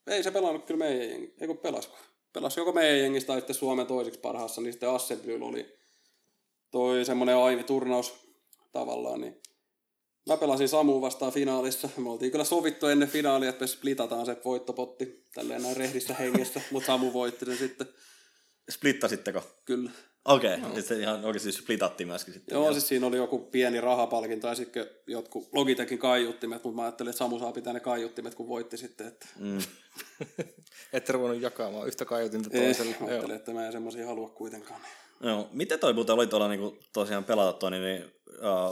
ei se pelannut kyllä meidän jengi, ei kun pelasi joko meidän jengistä tai sitten Suomen toiseksi parhaassa, niin sitten Assemblyllä oli toi semmoinen aiviturnaus tavallaan, niin mä pelasin Samu vastaan finaalissa. Me oltiin kyllä sovittu ennen finaalia, että me splitataan se voittopotti tälleen näin rehdissä hengessä, mutta Samu voitti sen sitten. Splittasitteko? Kyllä. Okei, okay. No. Se ihan oikeasti splitattiin myöskin sitten. Joo, siis siinä oli joku pieni rahapalkinto tai sitten jotkut Logitechin kaiuttimet, mutta mä ajattelin, että Samu saa pitää ne kaiuttimet, kun voitti sitten. Että... Mm. Ette ruvunut jakamaan yhtä kaiutinta toiselle. Mä ajattelin, että mä en semmoisia halua kuitenkaan. Joo, miten toi puhutaan, oli tuolla niinku, tosiaan pelata niin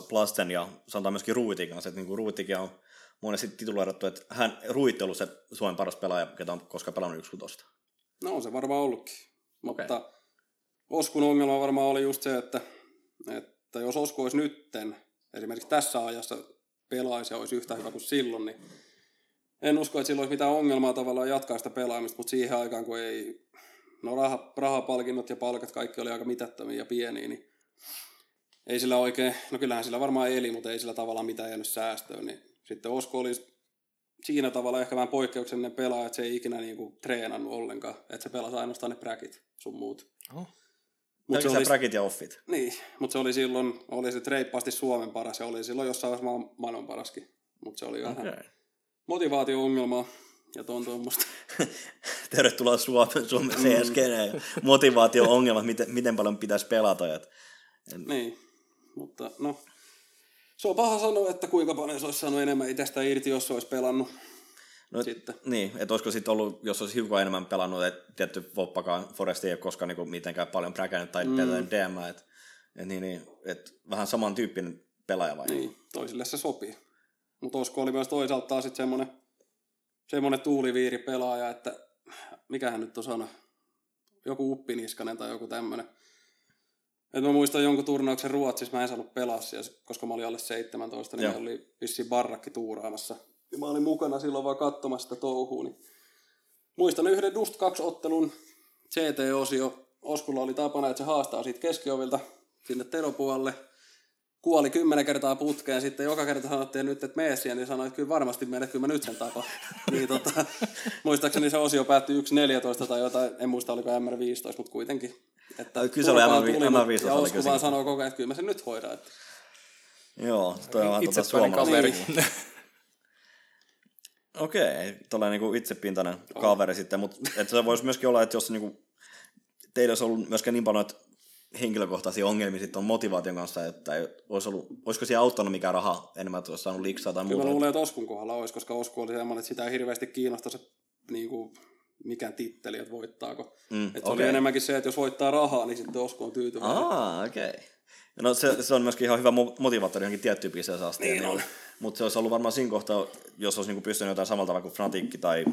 Plasten ja sanotaan myöskin Ruutin kanssa, että niinku Ruutikin on monesti tituloidettu, että hän Ruutti on ollut se Suomen paras pelaaja, ketä on koskaan pelannut 1/6. No on se varmaan ollutkin, mutta okay. Oskun ongelma varmaan oli just se, että jos Osku olisi nytten, esimerkiksi tässä ajassa pelaisi ja olisi yhtä hyvä kuin silloin, niin en usko, että sillä olisi mitään ongelmaa tavallaan jatkaa sitä pelaamista, mutta siihen aikaan kun ei... No rahapalkinnot ja palkat, kaikki oli aika mitättömiä ja pieniä, niin ei sillä oikein, no kyllähän sillä varmaan eli, mutta ei sillä tavallaan mitään jäänyt säästöön. Niin sitten Osko oli siinä tavalla ehkä vähän poikkeuksellinen pelaaja, että se ei ikinä niinku treenannut ollenkaan, että se pelasi ainoastaan ne bräkit sun muut. Oh. Mut se oli bräkit ja offit. Niin, mutta se oli silloin, oli se reippaasti Suomen paras ja oli silloin jossain vaiheessa maailman paraskin, mutta se oli vähän motivaatio-ongelmaa. Ja tuon tuommoista. Tervetuloa Suomen CS-keneen ja motivaatio-ongelmat, miten paljon pitäisi pelata. Niin, mutta no, se on paha sanoa, että kuinka paljon se olisi saanut enemmän itsestään irti, jos se olisi pelannut. No, sitten. Niin, että olisiko sitten ollut, jos olisi hiukan enemmän pelannut, että tietty Voppakaan Forest ei ole koskaan niin mitenkään paljon präkänyt tai DM, että vähän samantyyppinen pelaaja vai? Niin, toisille se sopii. Mutta Osko oli myös toisaalta taas sitten semmoinen tuuliviiri pelaaja, että mikähän nyt on sana, joku uppiniskanen tai joku tämmöinen. Et mä muistan jonkun turnauksen Ruotsissa, mä en saanut pelaa siellä, koska mä olin alle 17, niin oli vissiin barrakki tuuraamassa. Ja mä olin mukana silloin vaan katsomassa sitä touhua. Niin. Muistan yhden Dust 2-ottelun CT-osio. Oskulla oli tapana, että se haastaa siitä keskiovilta sinne teropuolelle. Kuoli 10 kertaa putkeen, sitten joka kerta sanottiin nyt, että mene siihen, niin sanoin, että kyllä varmasti menet, kyllä mä nyt sen tapan. Niin, muistaakseni se osio päättyi 1.14 tai jotain, en muista oliko MR15, mutta kuitenkin. Että kyllä se oli MR15. Ja Osku vaan sanoo koko ajan, että kyllä mä sen nyt hoidan. Että... Joo, toi on suomalainen. Niin. Okei, tuollainen niinku itsepintainen kaveri sitten, mutta se voisi myöskin olla, että jos niinku, teillä olisi ollut myöskään niin paljon, että henkilökohtaisia ongelmia sitten on motivaation kanssa, että olisiko siellä auttanut mikään rahaa enemmän, että olisi saanut liksaa tai muuta? Kyllä mä luulen, että Oskun kohdalla olisi, koska Osku oli sellainen, että sitä ei hirveästi kiinnostaa se niin kuin, mikään titteli, että voittaako. Että se oli enemmänkin se, että jos voittaa rahaa, niin sitten Osku on tyytyväinen. Okei. No se on myöskin ihan hyvä motivaattori johonkin tiettyyn pisteeseen saasti. Niin on. Mutta se olisi ollut varmaan siinä kohtaa, jos olisi pystynyt jotain samalla tavalla kuin Fnatic tai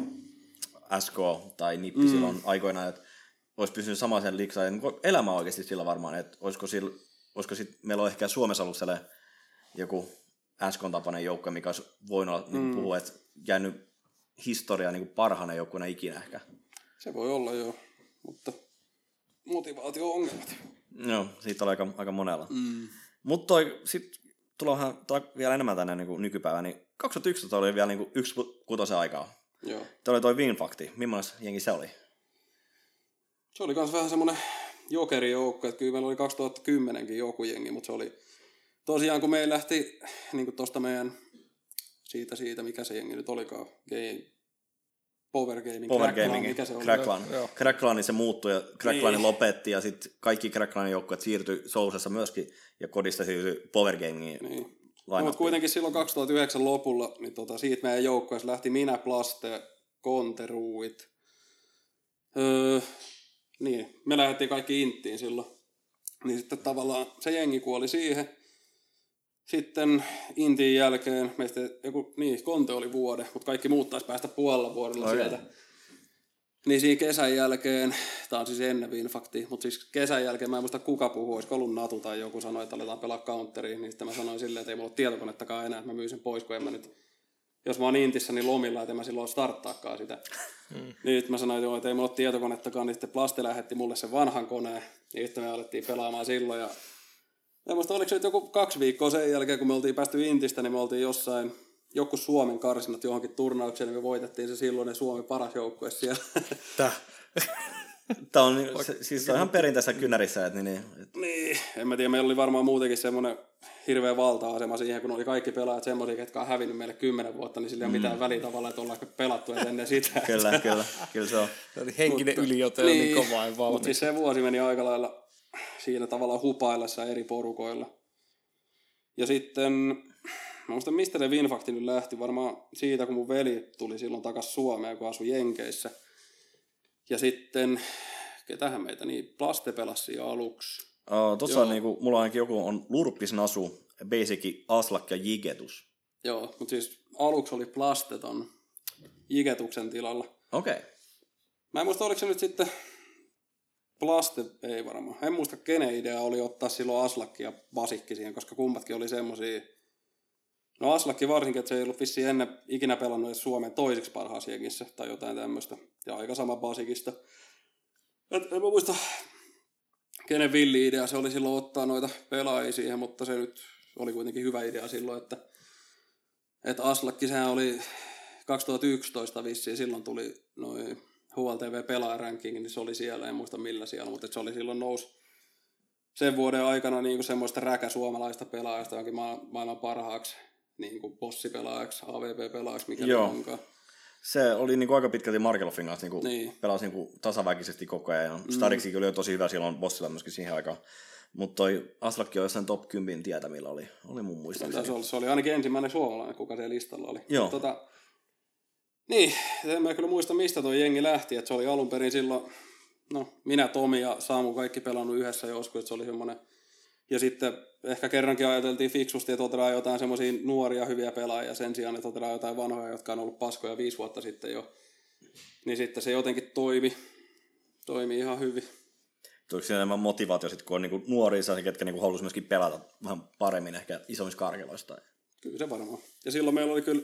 SK tai Nippi silloin aikoinaan, että olisi pysynyt samaisen liksaa, elämä oikeasti sillä varmaan, että olisiko sitten, meillä on ehkä Suomessa ollut joku SK-tapainen joukko, mikä olisi voinut niin puhua, että jäänyt historiaa niin parhaana joukkona ikinä ehkä. Se voi olla joo, mutta motivaatio on ongelmat. Joo, siitä oli aika monella. Mutta sitten tullaan vielä enemmän tänne niin nykypäivään, niin 2011 oli vielä niin 1/6 aikaa. Joo. Tämä oli toi Winfakti, millainen jengi se oli? Se oli myös vähän semmoinen jokerijoukko, että kyllä meillä oli 2010kin joku jengi, mutta se oli tosiaan kun me lähti niin kuin tuosta meidän siitä, mikä se jengi nyt olikaan, Power Gaming, Cracklan, niin se muuttui ja Cracklani lopetti ja sitten kaikki Cracklanin joukkueet siirtyi Sousessa myöskin ja kodista siirtyi Power Gamingiin. Niin. No, mutta kuitenkin silloin 2009 lopulla niin siitä meidän joukkueessa lähti minä, Plaste, Konteruit, niin, me lähdettiin kaikki Inttiin silloin. Niin sitten tavallaan se jengi kuoli siihen. Sitten Intin jälkeen meistä Konte oli vuoden, mutta kaikki muut taisi päästä puolella vuodella sieltä. Niin siinä kesän jälkeen, tämä on siis ennen Winfaktia, mutta siis kesän jälkeen, mä en muista kuka puhuu, olisiko ollut Natu tai joku sanoi, että aletaan pelaa counteriin, niin sitten mä sanoin silleen, että ei mulla ole tietokonettakaan enää, että mä myyn sen pois, kun en mä nyt jos mä oon intissä, niin lomilla, että mä silloin starttaakaan sitä. Nyt mä sanoin, että ei mulla ole tietokonettakaan, niin sitten Plasti lähetti mulle sen vanhan koneen. Niin sitten me alettiin pelaamaan silloin. Ja en muista, oliko se joku 2 viikkoa sen jälkeen, kun me oltiin päästy intistä, niin me oltiin jossain joku Suomen karsinat johonkin turnaukseen, niin me voitettiin se silloin ja Suomi paras joukkue siellä. Tämä on siis ihan perinteisessä kynärissä. Niin, en mä tiedä. Meillä oli varmaan muutenkin semmoinen hirveä valta-asema siihen, kun oli kaikki pelaajat semmoisia, ketkä on hävinnyt meille 10 vuotta, niin sillä ei ole mitään väliä tavalla, että ollaanko pelattu ennen sitä. Kyllä se on. Henkinen ylijote oli niin kova ja valmis. Mutta siis se vuosi meni aika lailla siinä tavalla hupaillessa eri porukoilla. Ja sitten, mä muistan mistä se Winfakti nyt lähti, varmaan siitä kun mun veli tuli silloin takaisin Suomeen, kun asui Jenkeissä. Ja sitten, ketähän meitä, niin Plaste pelasi aluksi. Tuossa niinku, mulla ainakin joku on Lurpis, Nasu, Basicki, Aslak ja Jigetus. Joo, mutta siis aluksi oli Plaste ton Jigetuksen tilalla. Okei. Okay. Mä en muista, oliko se nyt sitten Plaste, ei varmaan. En muista, kenen idea oli ottaa silloin Aslakki ja Basicki siihen, koska kummatkin oli semmosia. No Aslakki varsinkin, että se ei ollut vissiin ennen ikinä pelannut edes Suomen toiseksi parhaassa jengissä tai jotain tämmöistä. Ja aika sama Basicista. En mä muista, kenen villi idea se oli silloin ottaa noita pelaajia siihen, mutta se nyt oli kuitenkin hyvä idea silloin, että Aslakki, sehän oli 2011 vissiin, silloin tuli noin HLTV-pelaajaranking, niin se oli siellä, en muista millä siellä, mutta se oli silloin nousi sen vuoden aikana niin semmoista räkäsuomalaista pelaajasta jonkin maailman parhaaksi, niin kuin bossipelaajaksi, AVP-pelaajaksi, mikä joo onkaan. Se oli niin kuin aika pitkälti Markelofin kanssa, niin. Pelasi niin kuin tasaväkisesti koko ajan. Stariksikin oli jo tosi hyvä silloin bossilla myöskin siihen aikaan. Mutta toi Aslakki on jossain top 10 tietämillä oli mun muistaakseni. Se oli ainakin ensimmäinen suomalainen, kuka siellä listalla oli. Joo. Niin, en mä kyllä muista mistä toi jengi lähti, että se oli alun perin silloin, no minä, Tomi ja Saamu kaikki pelannut yhdessä joskus, että se oli semmoinen. Ja sitten ehkä kerrankin ajateltiin fiksusti, että otetaan jotain semmoisia nuoria hyviä pelaajia sen sijaan, että otetaan jotain vanhoja, jotka on ollut paskoja 5 vuotta sitten jo. Niin sitten se jotenkin toimi ihan hyvin. Tuliko siinä enemmän motivaatio sitten, kun on niinku nuoria sellaisia, ketkä niinku haluaisi myöskin pelata vähän paremmin ehkä isommissa karkeloissa? Kyllä se varmaan. Ja silloin meillä oli kyllä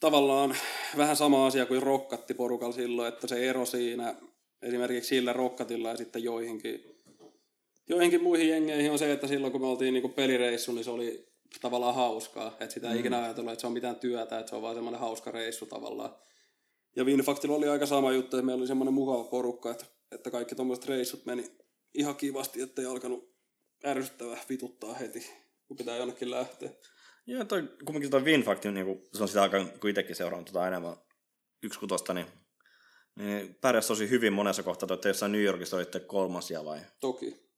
tavallaan vähän sama asia kuin rokkatti porukalla silloin, että se ero siinä esimerkiksi sillä rokkatilla ja sitten joihinkin muihin jengeihin on se, että silloin kun me oltiin niinku pelireissu, niin se oli tavallaan hauskaa. Että sitä ei ikinä ajatella, että se on mitään työtä, että se on vaan semmoinen hauska reissu tavallaan. Ja Winfaktilla oli aika sama juttu, että meillä oli semmoinen mukava porukka, että kaikki tommoset reissut meni ihan kivasti, ettei alkanut ärsyttävää vituttaa heti, kun pitää jonnekin lähteä. Joo, kumminkin toi Winfakti, niin se on sitä aikaa, kun itsekin seuraan enemmän 1/6, niin pärjäs tosi hyvin monessa kohtaa, että jossain New Yorkissa olitte 3. vai? Toki.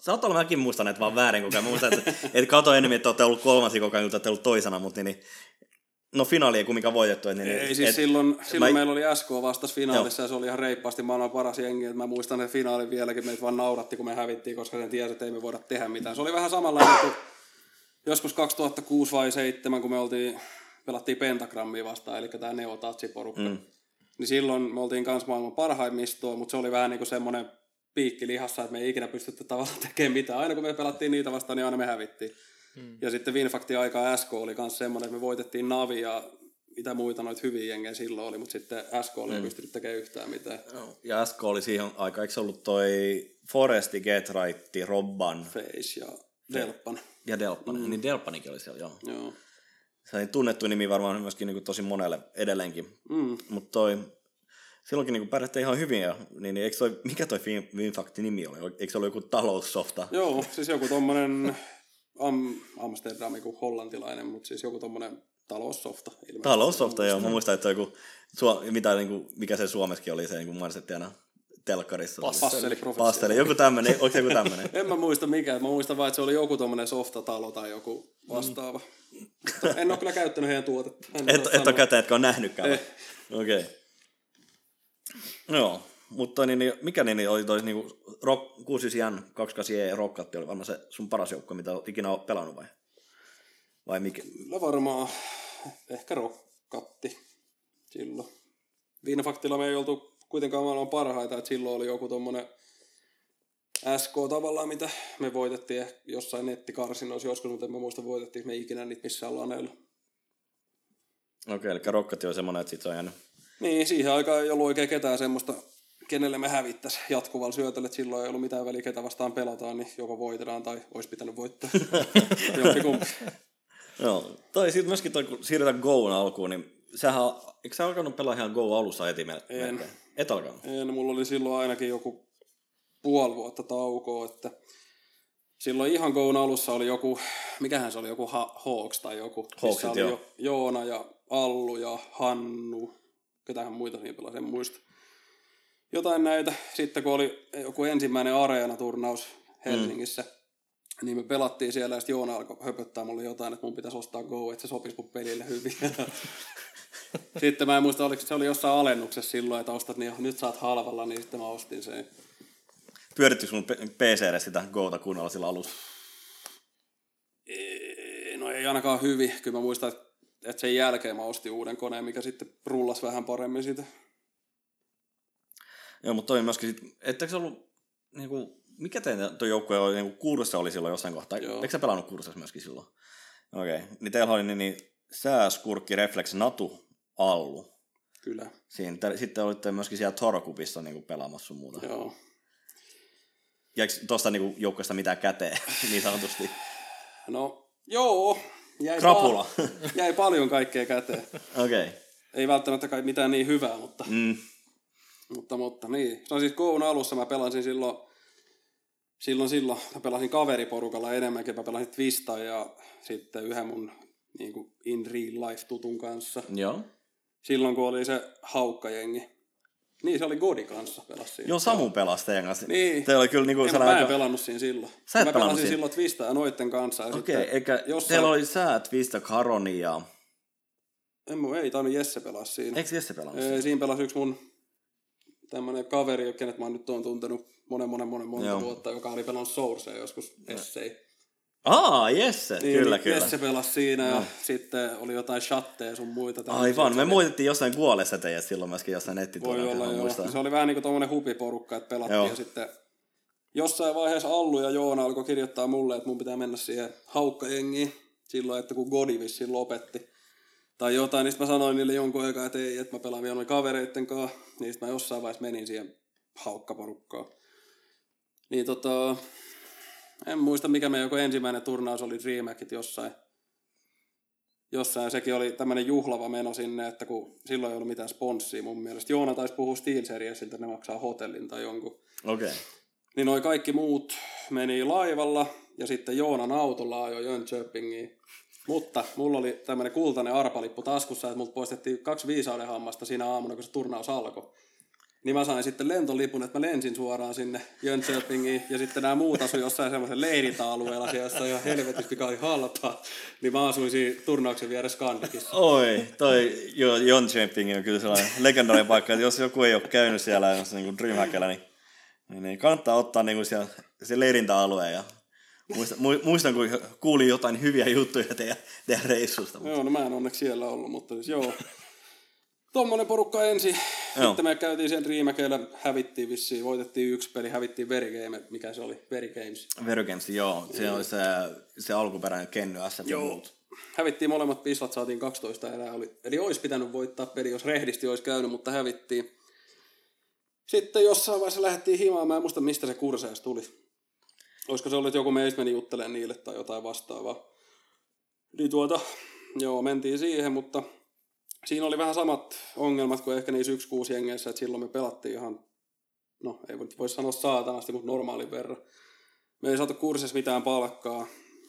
Saattaa olla mäkin muistan, että vaan väärin kukaan muistan, että kato enemmän, että olette ollut 3. kukaan, että olette ollut toisena, mutta niin, finaali ei kumminkaan voitettu. Silloin meillä oli SK vastas finaalissa ja se oli ihan reippaasti maailman paras jengi, että mä muistan sen finaalin vieläkin, meitä vaan nauratti, kun me hävittiin, koska sen tiesi, että ei me voida tehdä mitään. Se oli vähän samanlainen kuin joskus 2006 vai 2007, kun me pelattiin Pentagrammia vastaan, eli tämä Neo-tatsiporukka. Niin silloin me oltiin kans maailman parhaimmistoa, mutta se oli vähän niin kuin semmoinen piikki lihassa, että me ei ikinä pystytty tavallaan tekemään mitään. Aina kun me pelattiin niitä vastaan, niin aina me hävittiin. Ja sitten Winfaktin aikaa SK oli myös semmoinen, että me voitettiin Navi ja mitä muita noita hyviä jengejä silloin oli, mutta sitten SK oli ei pystynyt tekemään yhtään mitään. Ja SK oli siihen aikaan, eikö se ollut toi Foresti, Getrighti, Robban? Face ja Delpan. Ja Delpan, niin Delpanikin oli siellä, joo. Se on tunnettu nimi varmaan myöskin niin kuin tosi monelle edelleenkin, mutta toi silloinkin niin pärjättiin ihan hyvin, ja, niin eikö toi, mikä toi Winfaktin nimi oli? Eikö se ollut joku taloussofta? Joo, siis joku tommonen Amsterdamin kuin hollantilainen, mutta siis joku tommonen taloussofta. Taloussofta, joo. Mä muistan, että joku, mikä se Suomessakin oli, se niin mainitsettiana telkkarissa. Pasteli, joku tämmönen, onko se joku tämmönen? En mä muista mikään, mä muistan vaan, että se oli joku tommonen softatalo tai joku vastaava. En ole kyllä käyttänyt heidän tuotetta. Et ole käyttänyt, etkä ole nähnytkään. Okei. No, mutta mikä oli tois niinku 69, 28 ja Rokkatti oli varmaan se sun paras joukkue, mitä olet ikinä pelannut vai mikä? No varmaan ehkä Rokkatti silloin. Winfaktilla me ei oltu kuitenkaan maailman parhaita, että silloin oli joku tommonen SK tavallaan, mitä me voitettiin jossain nettikarsinnoissa joskus, mutta en mä muista voitettiin me ikinä niitä missään laneilla. Okei, eli rokkati on semmoinen, että sit se on jäänyt. Niin, siihen aikaan ei ollut oikein ketään semmoista, kenelle me hävittäisiin jatkuvalla syötöllä, että silloin ei ollut mitään väliä, ketä vastaan pelataan, niin joko voitetaan tai olisi pitänyt voittaa. Jompikumpi. Joo, tai sitten myöskin toi, kun siirretään Goon alkuun, niin sähän, eikö sä alkanut pelaa ihan Go alussa heti melkein? Et alkanut? En, mulla oli silloin ainakin joku puoli vuotta taukoa, että silloin ihan Goon alussa oli joku, mikähän se oli, joku Hawks tai joku. Hawksit, joo. Joona ja Allu ja Hannu, ketähän muita siinä pelaa, en muista. Jotain näitä. Sitten kun oli joku ensimmäinen areenaturnaus Helsingissä, niin me pelattiin siellä ja sitten Joona alkoi höpöttää mulle jotain, että mun pitäisi ostaa Go, että se sopisi mun pelille hyvin. Sitten mä en muista, oliko se oli jossain alennuksessa silloin, että ostat, niin nyt saat halvalla, niin sitten mä ostin sen. Pyörittikö mun PC:lle sitä Gota kunnolla sillä alussa? No ei ainakaan hyvin. Kyllä mä muistan, että sen jälkeen mä ostin uuden koneen, mikä sitten rullasi vähän paremmin sitä. Joo, mutta toi myöskin sitten, etteikö se ollut, niinku, mikä teidän toi joukkue oli, niinku Kuudessa oli silloin jossain kohtaa, eikö sä pelannut Kuudessa myöskin silloin? Okei, niin teillä oli niin Sää, Skurkki, Reflex, Natu, Allu. Kyllä. Sitten olitte myöskin siellä Torokupissa niinku pelaamassa sun muuta. Joo. Jäikö tuosta niinku joukkueesta mitään käteen, niin sanotusti? No, joo. Krapula. Jäi paljon kaikkea käteen. Okei. Ei välttämättä kai mitään niin hyvää, mutta... Mutta niin. No siis Goon alussa mä pelasin silloin. Mä pelasin kaveriporukalla enemmänkin. Mä pelasin Twistan ja sitten yhden mun niin kuin in real life tutun kanssa. Joo. Silloin kun oli se haukkajengi. Niin, se oli Godi kanssa pelasin. Joo, Samu pelasi teidän kanssa. Niin. Teillä oli kyllä niin kuin mä en pelannut siinä silloin. Sä mä pelasin silloin Twistan ja noitten kanssa. Okei, eikä teillä oli sä, Twistan, Karoni ja... Ei tainnut Jesse pelaa siinä. Eikö Jesse pelannut siinä? Siinä pelasi yksi mun... tämmöinen kaveri, kenet mä nyt oon tuntenut monta vuotta, joka oli pelannut Sourcea joskus, Essei. Aa, Jesse, niin, kyllä. Jesse pelasi siinä ja sitten oli jotain shatteja sun muita. Aivan, me muistettiin jossain Kuolessa teidät silloin myöskin jossain nettituolella. Voi olla, se oli vähän niin kuin tommonen hupiporukka, että pelattiin joo. Ja sitten jossain vaiheessa Allu ja Joona alkoi kirjoittaa mulle, että mun pitää mennä siihen haukkajengiin silloin, että kun Godivissin lopetti. Tai jotain, niin mä sanoin niille jonkun aikaa, että ei, että mä pelaan vielä noin kavereitten kanssa. Niin sit mä jossain vaiheessa menin siihen haukkaporukkaan. Niin en muista mikä meidän joku ensimmäinen turnaus oli Dreamhackit jossain. Sekin oli tämmönen juhlava meno sinne, että kun silloin ei ollut mitään sponssia mun mielestä. Joona taisi puhua Steel Seriesiltä, että ne maksaa hotellin tai jonkun. Okei. Niin noi kaikki muut meni laivalla ja sitten Joonan autolla ajoi Jönköpingiin. Mutta mulla oli tämmöinen kultainen arpalippu taskussa, että multa poistettiin 2 viisaudenhammasta siinä aamuna, kun se turnaus alkoi. Niin mä sain sitten lentolipun, että mä lensin suoraan sinne Jönköpingiin, ja sitten nämä muut asui jossain semmoisen leirintäalueella, jossa on ihan helvetisti kai halpaa, niin mä asuin siinä turnauksen vieressä Kandikissa. Oi, toi Jönköping on kyllä sellainen legendaarinen paikka, että jos joku ei ole käynyt siellä niin Dreamhackilla, niin kannattaa ottaa niin siellä se leirintäalue ja... Muistan, kun kuulin jotain hyviä juttuja teidän reissusta. Mutta... Joo, no mä en onneksi siellä ollut, mutta siis joo. Tuommoinen porukka ensin. Sitten me käytiin sen Dreamhackilla, hävittiin vissiin, voitettiin 1 peli, hävittiin Verigame, mikä se oli? Verigames. Verigames, joo. Se oli se alkuperäinen Kenny SF. Joo. Hävittiin molemmat pislat, saatiin 12 erää. Eli olisi pitänyt voittaa peli, jos rehdisti olisi käynyt, mutta hävittiin. Sitten jossain vaiheessa lähdettiin himaan. Mä en muista, mistä se kurseus tuli. Olisiko se ollut, että joku meistä meni juttelemaan niille tai jotain vastaavaa. Niin mentiin siihen, mutta siinä oli vähän samat ongelmat kuin ehkä niissä 1-6 jengeissä, että silloin me pelattiin ihan, no ei voi sanoa saatanasti, mutta normaalin verran. Me ei saatu kurssissa mitään palkkaa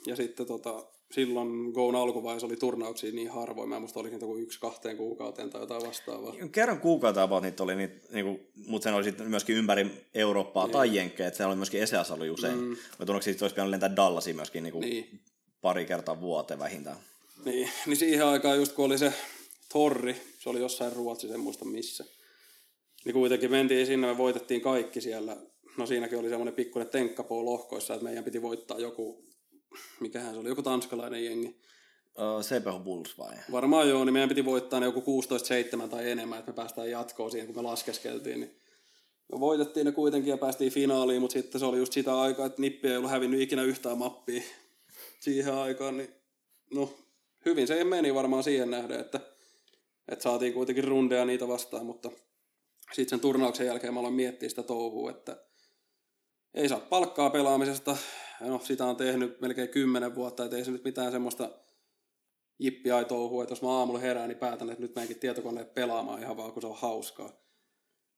ja sitten silloin Goon alkuvaiheessa oli turnauksia niin harvoin. Mä en muista, oliko niitä kuin 1-2 kuukauteen tai jotain vastaavaa. Kerran kuukautta about niitä oli, niinku, mutta sen oli sitten myöskin ympäri Eurooppaa tai Jenkkejä, että se oli myöskin Eseassa oli usein. Mä tunnonko siitä olisi pitänyt lentää Dallasiin myöskin pari kertaa vuoteen vähintään. Niin siihen aikaan just kun oli se torri, se oli jossain Ruotsissa, en muista missä. Niin kuitenkin mentiin sinne, me voitettiin kaikki siellä. No siinäkin oli semmoinen pikkuinen tenkkapoo lohkoissa, että meidän piti voittaa joku... Mikähän se oli? Joku tanskalainen jengi. CPH Bulls vai? Varmaan joo, niin meidän piti voittaa ne joku 16-7 tai enemmän, että me päästään jatkoon siihen, kun me laskeskeltiin. Niin me voitettiin ne kuitenkin ja päästiin finaaliin, mutta sitten se oli just sitä aikaa, että Nippi ei ollut hävinnyt ikinä yhtään mappia siihen aikaan. Niin, hyvin se meni varmaan siihen nähden, että Että saatiin kuitenkin rundeja niitä vastaan, mutta sitten sen turnauksen jälkeen mä aloin miettiä sitä touhua, että ei saa palkkaa pelaamisesta. No, sitä on tehnyt melkein 10 vuotta, ettei se nyt mitään semmoista jippiai-touhua, että jos mä aamulla herään, niin päätän, että nyt menenkin tietokoneet pelaamaan ihan vaan, kun se on hauskaa.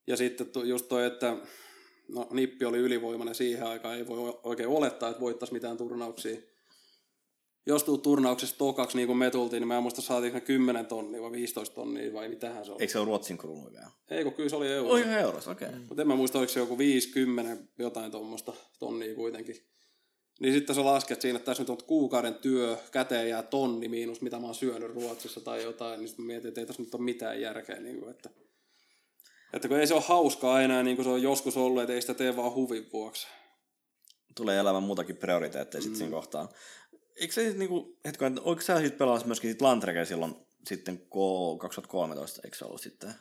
Ja sitten just toi, että no, nippi oli ylivoimainen siihen aikaan, ei voi oikein olettaa, että voittaisi mitään turnauksia. Jos tuut turnauksessa tokaksi, niin kuin me tultiin, niin mä en muista, saatiinko ne 10 tonnia vai 15 tonnia vai mitähän se oli. Eikö se ole Ruotsin kruunu vielä? Ei, kun kyllä se oli euro. Oi, euros, okei. Okay. Mutta en mä muista, oliko se joku 5-10 jotain tuommoista tonnia kuitenkin. Niin sitten sä lasket siinä, että tässä nyt on kuukauden työ, käteen jää tonni miinus, mitä mä oon syönyt Ruotsissa tai jotain, niin sitten mietin, että ei tässä nyt ole mitään järkeä. Niin kuin, että kun ei se ole hauskaa enää, niin kuin se on joskus ollut, että ei sitä tee vaan huvin vuoksi. Tulee elämän muutakin prioriteetteja sitten siinä kohtaa. Eikö sä sitten niinku, hetken, oliko sä sitten pelaamassa myöskin sit Landrekeä silloin sitten 2013, eikö se ollut sitten?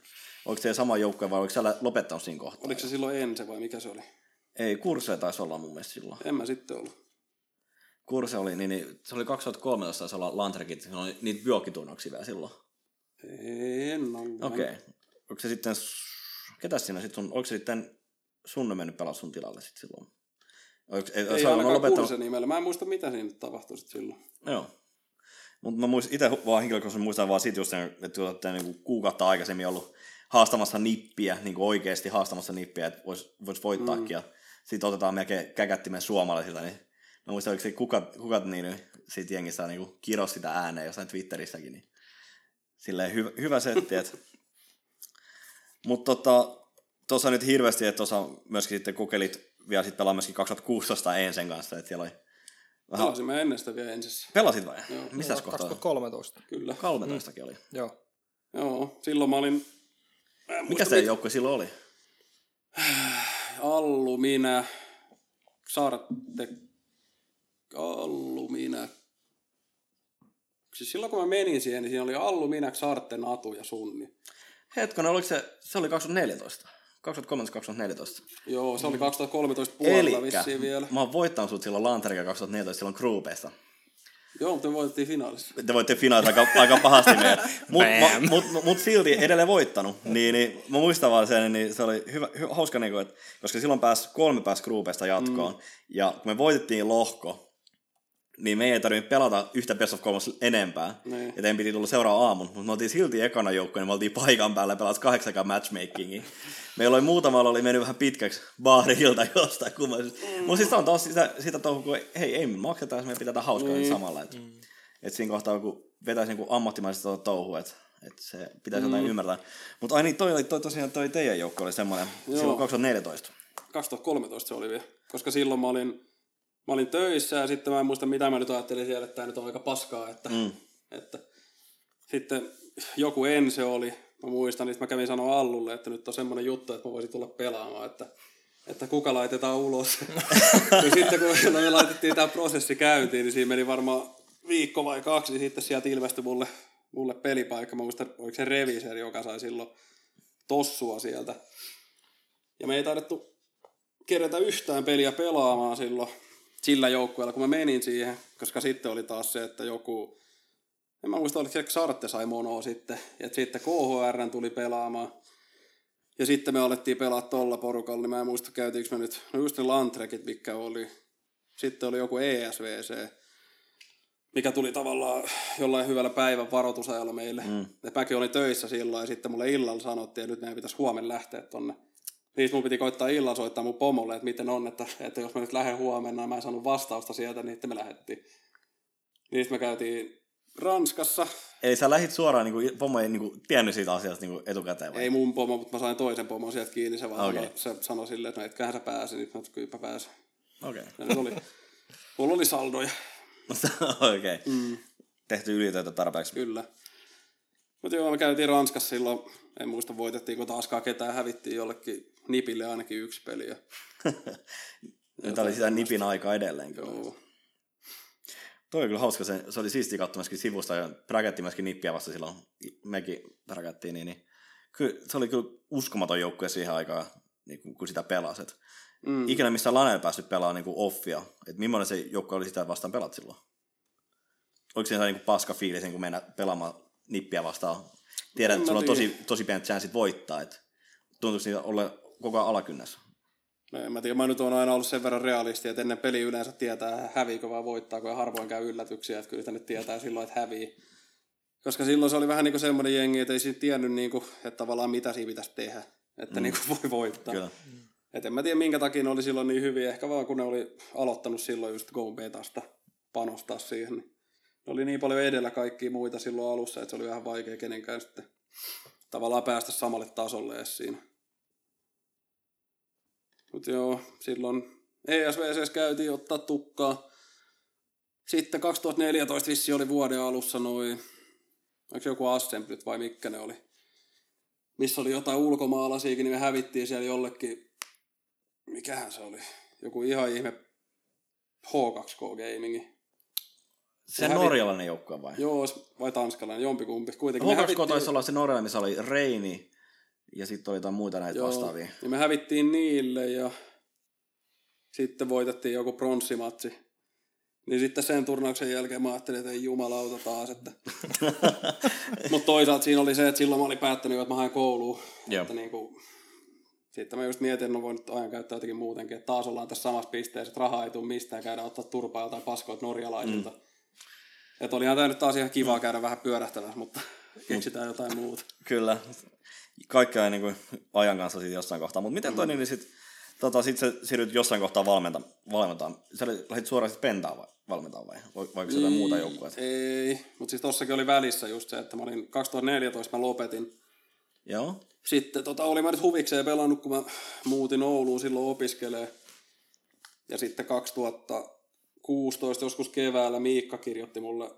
Oliko se sama joukkue vai oliko sä lopettanut siinä kohtaa? Oliko se silloin Ense vai mikä se oli? Ei, Kurse taisi olla mun mielestä silloin. En mä sitten ollut. Kurse oli, niin se oli 2013 taisi olla Landrekit, se oli niitä björkitunnauksia vielä silloin. En ole. Okei. Okay. Oliko se sitten, ketäs siinä sitten sun, oliko se sitten sun mennyt pelaa sun tilalle sitten silloin? Ei ainakaan Kursen nimellä. Mä en muista, mitä siinä tapahtui sitten silloin. Joo. Mutta mä itse vaan henkilökohtaisesti muistan vaan siitä just, että olette niinku kuukautta aikaisemmin ollut haastamassa nippiä, niinku oikeasti haastamassa nippiä, että vois voittaakin. Ja sitten otetaan melkein käkättimen suomalaisilta, niin mä muistan, oliko se kukat niin siitä jengistä niinku kirosi sitä ääneen jossain Twitterissäkin. Niin. Silleen hyvä setti, että... Mutta tuossa nyt hirveästi, että tuossa myöskin sitten kokeilit vielä sitten pelaa myöskin 2016 Ensen kanssa, että siellä oli... Vähän... Pelasin mä ennen sitä vielä Ensessä. Pelasit vai? Joo. Mistäs kohtaa? 2013. Kyllä. 13kin oli. Joo. Joo, silloin mä olin... Mikä se joukkue silloin oli? Allu, minä... Siis silloin kun mä menin siihen, niin siinä oli Allu, minä, Sarte, Natu ja Sunni. Hetkonen, oliko se oli 2014? 2013-2014. Joo, se oli 2013 puolella vissiin vielä. Mä oon voittanut sut silloin Lanterika 2014 silloin gruupeista. Joo, mutta me voitettiin finaalissa. Te voitte finaalissa aika pahasti meidät. Mut silti edelleen voittanut. Niin, mä muistan vaan sen, niin se oli hauska, niin kuin, että, koska silloin kolme pääsi gruupeista jatkoon. Ja kun me voitettiin lohko, niin me ei tarvinnut pelata yhtä best of 3 enempää. Ne. Joten piti tulla seuraavan aamun. Mutta me oltiin silti ekana joukkoon, niin me oltiin paikan päällä ja pelasi 8 matchmakingia. Meillä oli muutamalla oli mennyt vähän pitkäksi baarilta jostain kummallisesti. Mutta siis on taas sitä touhua, kun hei, ei me makseta, jos me pitää tätä hauskaa samalla. Että et siinä kohtaa, kun vetäisi niin ammattimaisesta touhua, että se pitäisi jotain ymmärtää. Mutta ai niin, toi teidän joukko oli semmoinen. Joo. Silloin 2014. 2013 se oli vielä, koska silloin mä olin töissä ja sitten mä en muista, mitä mä nyt ajattelin siellä, että tää nyt on aika paskaa. Että sitten joku Ense oli. Mä muistan, niin mä kävin sanoa Allulle, että nyt on semmoinen juttu, että mä voisin tulla pelaamaan, että kuka laitetaan ulos. Ja sitten kun me laitettiin tämä prosessi käyntiin, niin siinä meni varmaan viikko vai 2, niin sitten sieltä ilmestyi mulle pelipaikka. Mä muistan, oliko se Reviseri, joka sai silloin tossua sieltä. Ja me ei taidettu kerätä yhtään peliä pelaamaan silloin sillä joukkueella, kun mä menin siihen, koska sitten oli taas se, että joku... En mä muista, oliko se Sarte sai monoa sitten, että sitten KHR tuli pelaamaan. Ja sitten me alettiin pelaa tolla porukalla, niin mä en muista, käytiinkö me nyt, no just ne Landrekit, mitkä oli. Sitten oli joku ESVC, mikä tuli tavallaan jollain hyvällä päivän varoitusajalla meille. Ja mäkin olin töissä silloin, ja sitten mulle illalla sanottiin, että nyt meidän pitäisi huomenna lähteä tonne. Niin mun piti koittaa illalla soittaa mun pomolle, että miten on, että jos mä nyt lähden huomenna, ja mä en saanut vastausta sieltä, niin sitten me lähdettiin. Niin sitten me käytiin... Ranskassa. Eli sä lähdit suoraan, niin pomo ei niin tiennyt siitä asiasta niin etukäteen? Vai? Ei mun pomo, mutta mä sain toisen pomon sieltä kiinni. Se vaan okay. Se sanoi silleen, että no etköhän sä pääsi, niin mä kyllä pääsin. Okei. Okay. Mulla oli saldoja. Okei. Okay. Tehty ylitöitä tarpeeksi. Kyllä. Mutta joo, me käytiin Ranskassa silloin, en muista voitettiinko taaskaan ketään, hävittiin jollekin nipille ainakin 1 peli. Ja... Nyt oli sitä nipin aika edelleen. Joo. Toi oli kyllä hauska, se oli siistiä katsoa myöskin sivusta ja räkättiin myöskin nippiä vasta silloin, mekin räkättiin, niin se oli kyllä uskomaton joukkue siihen aikaan, niin kun sitä pelasi. Ikinä missään laneilla päässyt pelaamaan niin kuin offia, että millainen se joukkue oli sitä vastaan pelat silloin? Oliko siinä niin kuin paska fiilis niin kuin mennä pelaamaan nippiä vastaan Tiedän, että sulla on tosi pienet chanssit voittaa. Tuntuisi niitä olla koko ajan alakynnässä. No en mä tiedä, mä nyt oon aina ollut sen verran realisti, että ennen peli yleensä tietää häviikö vai voittaako ja harvoin käy yllätyksiä, että kyllä sitä nyt tietää silloin, että hävii. Koska silloin se oli vähän niin kuin semmoinen jengi, että ei siinä tiennyt, niin kuin, että tavallaan mitä siinä pitäisi tehdä, että niin kuin voi voittaa. Kyllä. Et en mä tiedä minkä takia ne oli silloin niin hyviä, ehkä vaan kun ne oli aloittanut silloin just GoBetasta panostaa siihen. Ne oli niin paljon edellä kaikkia muita silloin alussa, että se oli vähän vaikea kenenkään sitten tavallaan päästä samalle tasolle edes siinä. Mutta joo, silloin ESVCs käytiin ottaa tukkaa. Sitten 2014 vissiin oli vuoden alussa noin, oliko joku Assemblyt vai mikä ne oli, missä oli jotain ulkomaalaisiakin, niin me hävittiin siellä jollekin, mikähän se oli, joku ihan ihme H2K-gamingi. Se norjalainen joukkue vai? Joo, vai tanskalainen, jompikumpi. Kuitenkin H2K hävittiin... taisi olla se norjalainen, missä oli Reini ja sitten oli jotain muita näitä vastaavia. Ja me hävittiin niille ja sitten voitettiin joku pronssimatsi. Niin sitten sen turnauksen jälkeen mä ajattelin, että ei jumalauta taas. Että... Mutta toisaalta siinä oli se, että silloin mä olin päättänyt, että mä haen kouluun. Että niin kuin... Sitten mä just mietin, että mä voin nyt ajan käyttää jotenkin muutenkin. Että taas ollaan tässä samassa pisteessä, että rahaa ei tule mistään käydä ottaa turpaa jotain paskoita norjalaisilta. Mm. Että olihan tämä nyt taas ihan kivaa käydä vähän pyörähtämässä, mutta keksitään jotain muuta. Kyllä. Kaikkea niin kuin ajan kanssa siitä jossain kohtaa. Mutta miten toi niin sitten... Sitten sä siirryt jossain kohtaa valmentaan. Sä lähdit suoraan sitten pentaan valmentaan vai? Voiko jotain muuta joukkueet? Ei, mutta siis tossakin oli välissä just se, että mä olin 2014, mä lopetin. Joo. Sitten olin mä nyt huvikseen pelannut, kun mä muutin Ouluun silloin opiskelee. Ja sitten 2016 joskus keväällä Miikka kirjoitti mulle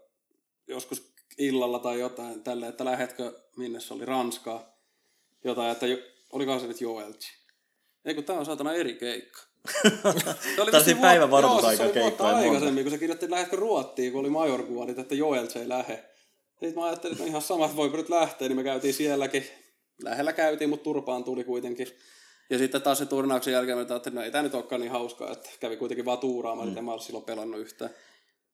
joskus illalla tai jotain tälleen, että lähetkö, minne se oli, Ranskaa. Jotain, että olikohan se nyt Joeltsi. Ei kun tää on saatana eri keikka. Tää on siinä päivän varoitusaika keikka. Joo, se oli aikaisemmin, kun se kirjoitti, että lähetkö Ruottiin, kun oli Majorgualit, että Joelts ei lähe. Sitten mä ajattelin, että ihan sama, että voiko nyt lähteä, niin me käytiin sielläkin. Lähellä käytiin, mutta turpaan tuli kuitenkin. Ja sitten taas se turnauksen jälkeen mä ajattelin, että ei tää nyt olekaan niin hauskaa, että kävi kuitenkin vaan tuuraamaan, että en mä ole silloin pelannut yhtään.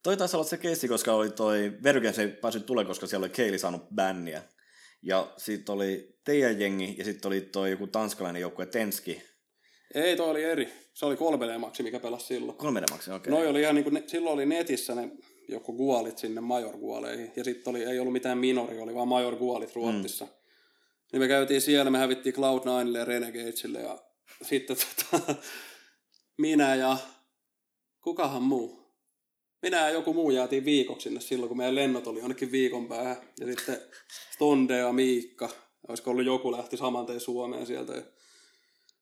Toi taisi olla se keissi, koska oli toi Verykens ei päässyt tulemaan, koska siellä oli Keili saanut bänniä. Ja sitten oli teidän jengi ja sitten oli toi joku tanskalainen joukkue Tenski. Ei, toi oli eri. Se oli 3D-maksi, mikä pelasi silloin. 3D-maksi, okei. Okay. Noi oli ihan niin kuin, silloin oli netissä ne joku gualit sinne majorgualeihin. Ja sitten ei ollut mitään minori, oli vaan majorgualit Ruotsissa. Niin me käytiin siellä, me hävittiin Cloud9 ja Renegadesille ja sitten minä ja kukahan muu. Minä ja joku muu jäätiin viikoksi sinne silloin, kun meidän lennot oli jonnekin viikon päähän. Ja sitten Stonde ja Miikka, olisiko ollut joku lähti samantein Suomeen sieltä.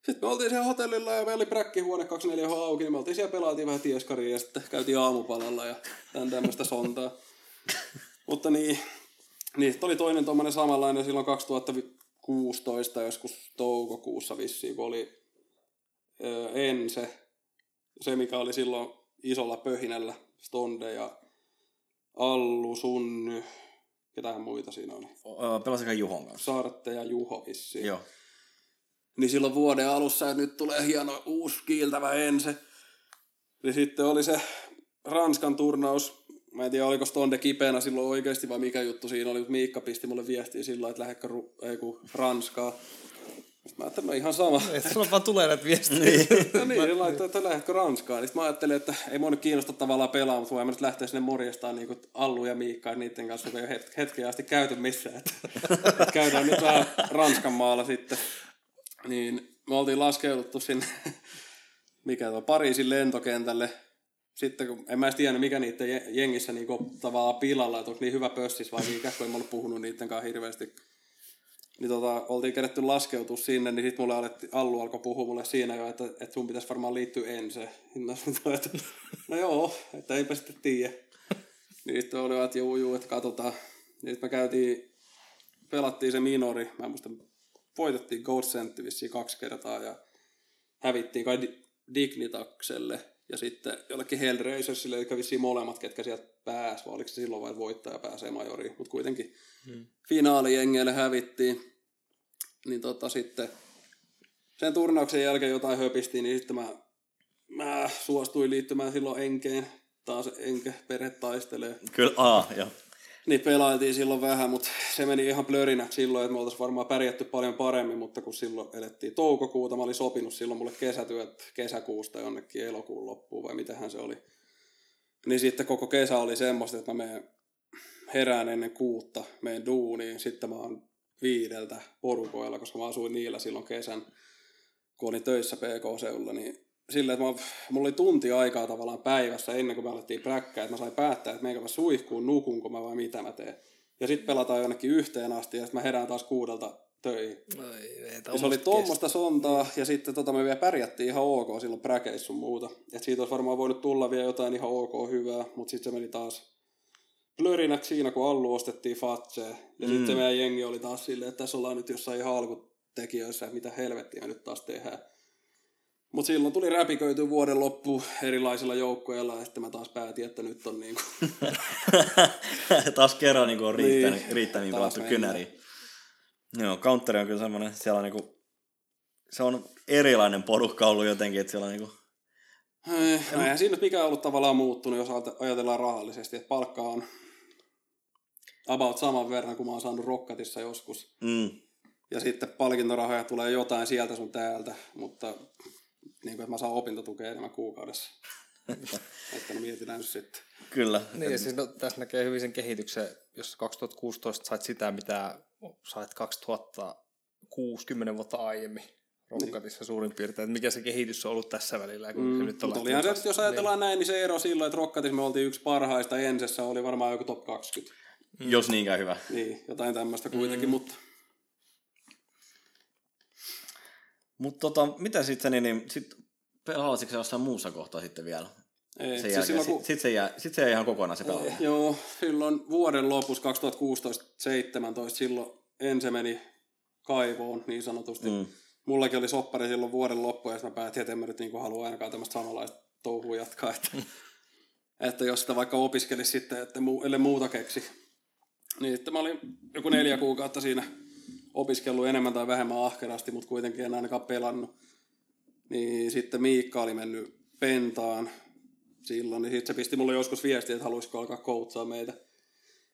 Sitten me oltiin siellä hotellilla ja meillä oli bräkkihuone 24H auki, niin me oltiin siellä, pelaatiin vähän tieskaria ja sitten käytiin aamupalalla ja tämän tämmöistä sontaa. Mutta niin oli toinen tommoinen samanlainen silloin 2016 joskus toukokuussa vissiin, kun oli se mikä oli silloin isolla pöhinällä, Stonde ja Allu, Sunny, ketähän muita siinä oli? Pelasikaan Juhon kanssa. Sarte ja Juho vissiin. Joo. Niin silloin vuoden alussa, että nyt tulee hieno uusi kiiltävä ensi. Niin sitten oli se Ranskan turnaus. Mä en tiedä, oliko Stonde kipeänä silloin oikeasti vai mikä juttu siinä oli. Miikka pisti mulle viestiä sillä, että lähdekö Ranskaa. Mä ajattelin, että ihan sama. Sulla vaan tulee näitä viestiä. niin laittoi, että lähdekö Ranskaa. Sitten mä ajattelin, että ei mua nyt kiinnosta tavallaan pelaa, mutta voin mä nyt lähteä sinne morjestaan niin Allu ja Miikka, niiden kanssa, kun ei ole hetken asti käyty missään. Että käydään nyt vähän Ranskan maalla sitten. Niin, me oltiin laskeuduttu sinne, Pariisin lentokentälle. Sitten kun en mä edes tiennyt, mikä niiden jengissä niinku tavallaan pilalla, että onko niin hyvä pössis vai mikä, kun en mä ollut puhunut niiden kanssa hirveästi. Niin oltiin kerätty laskeutua sinne, niin sitten Allu alkoi puhua mulle siinä jo, että sun pitäisi varmaan liittyä ensin. No joo, että eipä sitten tiedä. Niin sitten oli, että juu, että katsotaan. Niin sitten me pelattiin se minori, mä en muista. Voitettiin Goldsentti vissiin 2 kertaa ja hävittiin kai Dignitakselle ja sitten jollekin Hellraisersille, jotka vissiin molemmat, ketkä sieltä pääsi, vai oliko se silloin vai voittaja pääsee majoriin, mutta kuitenkin finaalijengeille hävittiin. Niin sitten sen turnauksen jälkeen jotain höpistiin, niin sitten mä suostuin liittymään silloin Enkeen, taas Enke perhe taistelee. Kyllä, joo. Niin pelailtiin silloin vähän, mutta se meni ihan blörinä silloin, että me oltaisiin varmaan pärjätty paljon paremmin, mutta kun silloin elettiin toukokuuta, mä olin sopinut silloin mulle kesätyöt kesäkuusta jonnekin elokuun loppuun vai mitähän se oli. Niin sitten koko kesä oli semmoista, että mä herään ennen 6, menen duuniin, sitten mä oon 5 porukoilla, koska mä asuin niillä silloin kesän, kun olin töissä PK-seudulla, niin silleen, että mulla oli tunti aikaa tavallaan päivässä ennen kuin me alettiin präkkää, että mä sain päättää, että meinkö mä suihkuun, nukunko mä vai mitä mä teen. Ja sitten pelataan jonnekin 1 asti ja sitten mä herään taas 6 töihin. No, se oli tuommoista sontaa ja sitten me vielä pärjättiin ihan ok silloin präkeissä sun muuta. Et siitä olisi varmaan voinut tulla vielä jotain ihan ok hyvää, mutta sitten se meni taas blörinäksi siinä, kun Allu ostettiin fatsee. Ja sitten meidän jengi oli taas silleen, että tässä ollaan nyt jossain ihan alkutekijöissä, että mitä helvettiä me nyt taas tehdään. Mutta silloin tuli räpiköity vuoden loppu erilaisilla joukkueilla, että mä taas päätin, että nyt on niinku... taas kerran niinku on riittämiin pelattu kynäriin. Joo, Counteri on kyllä semmoinen, siellä on niinku... Se on erilainen porukka ollut jotenkin, että siellä on niinku... Eihän siinä nyt mikään ollut tavallaan muuttunut, jos ajatellaan rahallisesti, että palkka on about saman verran, kun mä oon saanut Rokkatissa joskus. Mm. Ja sitten palkintorahoja tulee jotain sieltä sun täältä, mutta... Niin kuin, että mä saan opintotukea enemmän kuukaudessa. Että no mietitään nyt sitten. Kyllä. Niin, ja siis no, tässä näkee hyvin sen kehityksen, jos 2016 sait sitä, mitä sait 2060 vuotta aiemmin Rokkatissa suurin piirtein. Että mikä se kehitys on ollut tässä välillä? Kun se nyt mutta olihan se, että jos ajatellaan näin, niin se ero silloin, että Rokkatissa me oltiin yksi parhaista ensessä, oli varmaan joku top 20. Jos niinkään hyvä. Niin, jotain tämmöistä kuitenkin, mutta... Mutta mitä sitten, niin halasitko se jossain muussa kohtaa sitten vielä? Ei, sen jälkeen, silloin, kun... sit se jää ihan kokonaan se pelaaminen. Joo, silloin vuoden lopussa 2016-17, silloin ensin meni kaivoon niin sanotusti. Mullakin oli soppari silloin vuoden loppuun, ja sitten mä päätin, että en mä nyt niin halua ainakaan tämmöistä samanlaista touhua jatkaa. Että jos sitä vaikka opiskelisi sitten, että ellei muuta keksi. Niin sitten mä olin joku 4 kuukautta siinä... opiskellut enemmän tai vähemmän ahkerasti, mutta kuitenkin en ainakaan pelannut. Niin sitten Miikka oli mennyt pentaan silloin, niin sitten se pisti mulle joskus viestiä, että haluaisiko alkaa koutsaa meitä.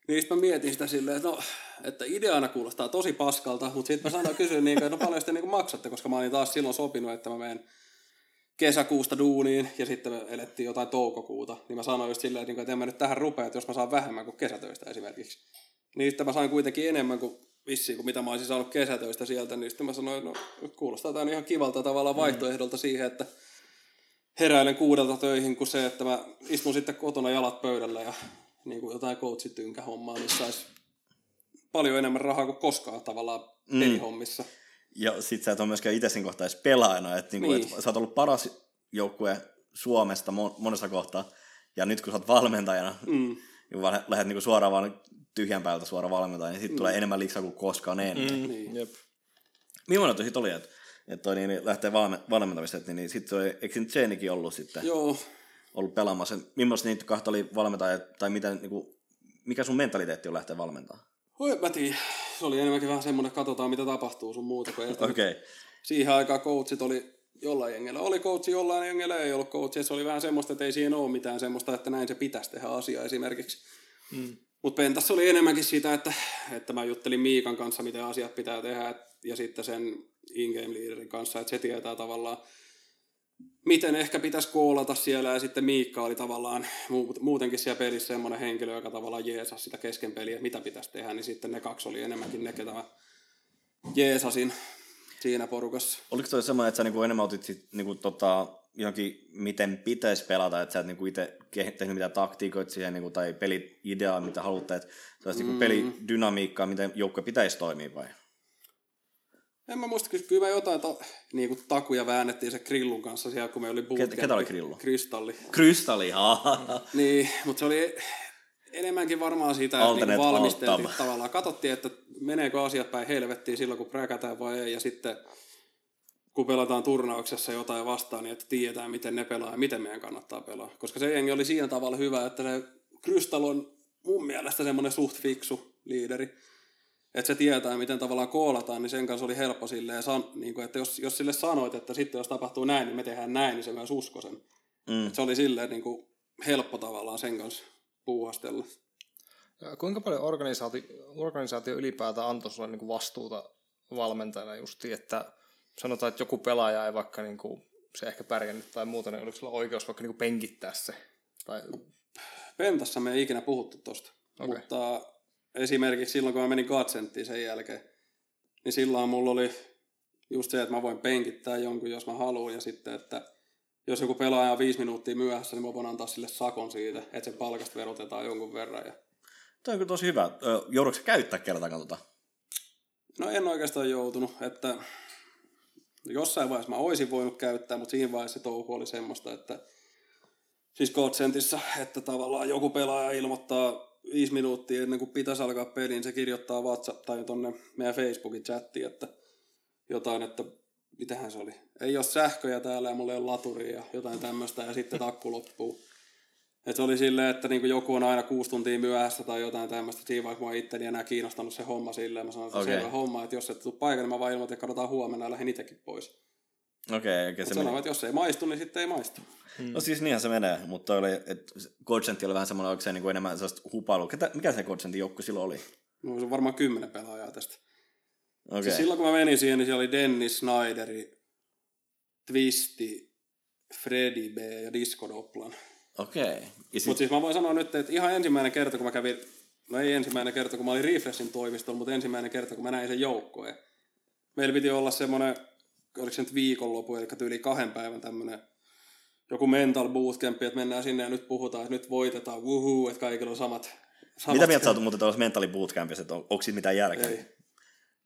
Niin sitten mä mietin sitä silleen, että no, että ideana kuulostaa tosi paskalta, mutta sitten mä kysyin niin, että no paljon sitten niin maksatte, koska mä olin taas silloin sopinut, että mä menen kesäkuusta duuniin ja sitten me elettiin jotain toukokuuta. Niin mä sanoin just silleen, että en mä nyt tähän rupea, että jos mä saan vähemmän kuin kesätöistä esimerkiksi. Niin sitten mä sain kuitenkin enemmän kuin vissiin, kun mitä mä olisin saanut kesätöistä sieltä, niin sitten mä sanoin, no kuulostaa tämän ihan kivalta tavallaan vaihtoehdolta siihen, että heräilen 6 töihin, kuin se, että mä istun sitten kotona jalat pöydällä ja niin kuin jotain coachitynkähommaa, niin saisi paljon enemmän rahaa kuin koskaan tavallaan pelihommissa. Ja sit sä et ole myöskään itse sen kohtaa edes pelaajana, että niinku, niin. Sä oot ollut paras joukkue Suomesta monessa kohtaa, ja nyt kun sä oot valmentajana, niin vaan lähdet niinku suoraan vaan tyhjän päältä suoraan valmentaa, niin sitten tulee enemmän liksaa kuin koskaan ennen. Niin. Millainen toi sitten oli, että toi niin lähtee valmentamista, niin sitten toi, eikö nyt Jennikin ollut sitten? Joo. Ollut pelaamassa. Millaista niitä kahta oli valmentaa, tai mitä, niin kuin, mikä sun mentaliteetti on lähteä valmentamaan? Oi, mä tiedän. Se oli enemmänkin vähän semmoinen, että katsotaan mitä tapahtuu sun muuta. Okei. Siihen aikaan coachit oli jollain jengellä. Oli coachi, jollain jengellä ei ollut coachi. Se oli vähän semmoista, että ei siihen ole mitään semmoista, että näin se pitäisi tehdä asiaa esimerkiksi. Mutta pentassa oli enemmänkin sitä, että mä juttelin Miikan kanssa, miten asiat pitää tehdä, ja sitten sen in-game leaderin kanssa, että se tietää tavallaan, miten ehkä pitäisi koolata siellä, ja sitten Miikka oli tavallaan muutenkin siellä pelissä semmoinen henkilö, joka tavallaan jeesasi sitä kesken peliä, mitä pitäisi tehdä, niin sitten ne kaksi oli enemmänkin ne, ketä mä jeesasin siinä porukassa. Oliko toi semmoinen, että sä niinku enemmän otit sit niinku johonkin, miten pitäisi pelata, että sä et niinku itse tehnyt mitään taktiikoita siihen niinku, tai peliideaa, mitä haluatte, että se olisi niinku pelidynamiikkaa, miten joukkue pitäisi toimia vai? En mä muista, kyllä mä jotain niinku takuja väännettiin se Grillun kanssa siellä, kun me oli bootcamp. Ketä oli Grillu? Kristalli. Kristalli, Niin, mutta se oli enemmänkin varmaan sitä, että niinku valmisteltiin tavallaan. Katsottiin, että meneekö asiat päin helvettiin silloin, kun präkätään vai ei, ja sitten... kun pelataan turnauksessa jotain vastaan, niin että tiedetään, miten ne pelaa ja miten meidän kannattaa pelaa. Koska se jengi oli siinä tavalla hyvä, että se Krystal on mun mielestä semmoinen suht fiksu liideri. Että se tietää, miten tavallaan koolataan, niin sen kanssa oli helppo silleen, niin kuin, että jos sille sanoit, että sitten jos tapahtuu näin, niin me tehdään näin, niin se myös usko sen. Se oli silleen niin kuin helppo tavallaan sen kanssa puuhastella. Kuinka paljon organisaatio ylipäätään antoi sulle niin kuin vastuuta valmentajana justiin, että sanotaan, että joku pelaaja ei vaikka niin kuin, se ehkä pärjännyt tai muuta, niin oliko sulla oikeus vaikka niin kuin penkittää se? Tai... Pentassa me ei ikinä puhuttu tuosta, okay. Mutta esimerkiksi silloin, kun mä menin Godsenttiin sen jälkeen, niin silloin mulla oli just se, että mä voin penkittää jonkun, jos mä haluan, ja sitten, että jos joku pelaaja on 5 minuuttia myöhässä, niin mä voin antaa sille sakon siitä, että sen palkasta verotetaan jonkun verran. Ja... Tämä on kyllä tosi hyvä. Joudutko sä käyttää kertaakaan tuota? No en oikeastaan joutunut, että jossain vaiheessa mä olisin voinut käyttää, mutta siinä vaiheessa se touhu oli semmoista, että siis Godsentissa, että tavallaan joku pelaaja ilmoittaa 5 minuuttia ennen kuin pitäisi alkaa peliin, niin se kirjoittaa WhatsApp tai tuonne meidän Facebookin chattiin, että jotain, että mitähän se oli. Ei ole sähköjä täällä ja mulla ei ole laturia ja jotain tämmöistä ja sitten takku loppuu. Et se oli silleen, että niinku joku on aina 6 tuntia myöhässä tai jotain tämmöistä. Siinä vaiheessa mua itteni enää kiinnostanut se homma silleen. Mä sanoin, että okay. Se on homma, että jos et tule paikalle, niin mä vaan ilmoitin, että katsotaan huomenna ja lähdin itsekin pois. Okay, mutta sanoin, että jos ei maistu, niin sitten ei maistu. No siis niinhän se menee, mutta Godsent oli vähän semmoinen, oliko se niinku enemmän sellaista hupailua. Mikä se Godsentin joukko silloin oli? No se on varmaan 10 pelaajaa tästä. Okay. Siis silloin kun mä menin siihen, niin siellä oli Dennis, Snyderi, Twisti, Freddy B ja Disco Doplan. Okei. Mutta siis mä voin sanoa nyt, että ihan ensimmäinen kerta, kun mä kävin, no ei ensimmäinen kerta, kun mä olin Refreshin toimistolla, mutta ensimmäinen kerta, kun mä näin sen joukkoon. Meillä piti olla semmoinen, oliko se nyt viikonlopu, eli yli 2 päivän tämmöinen joku mental bootcamp, että mennään sinne ja nyt puhutaan, että nyt voitetaan, wuhuu, että kaikilla on samat. Mitä mieltä sä oot muuten tuollaisessa mentali bootcampissa, että onko siitä mitään järkeä? Ei.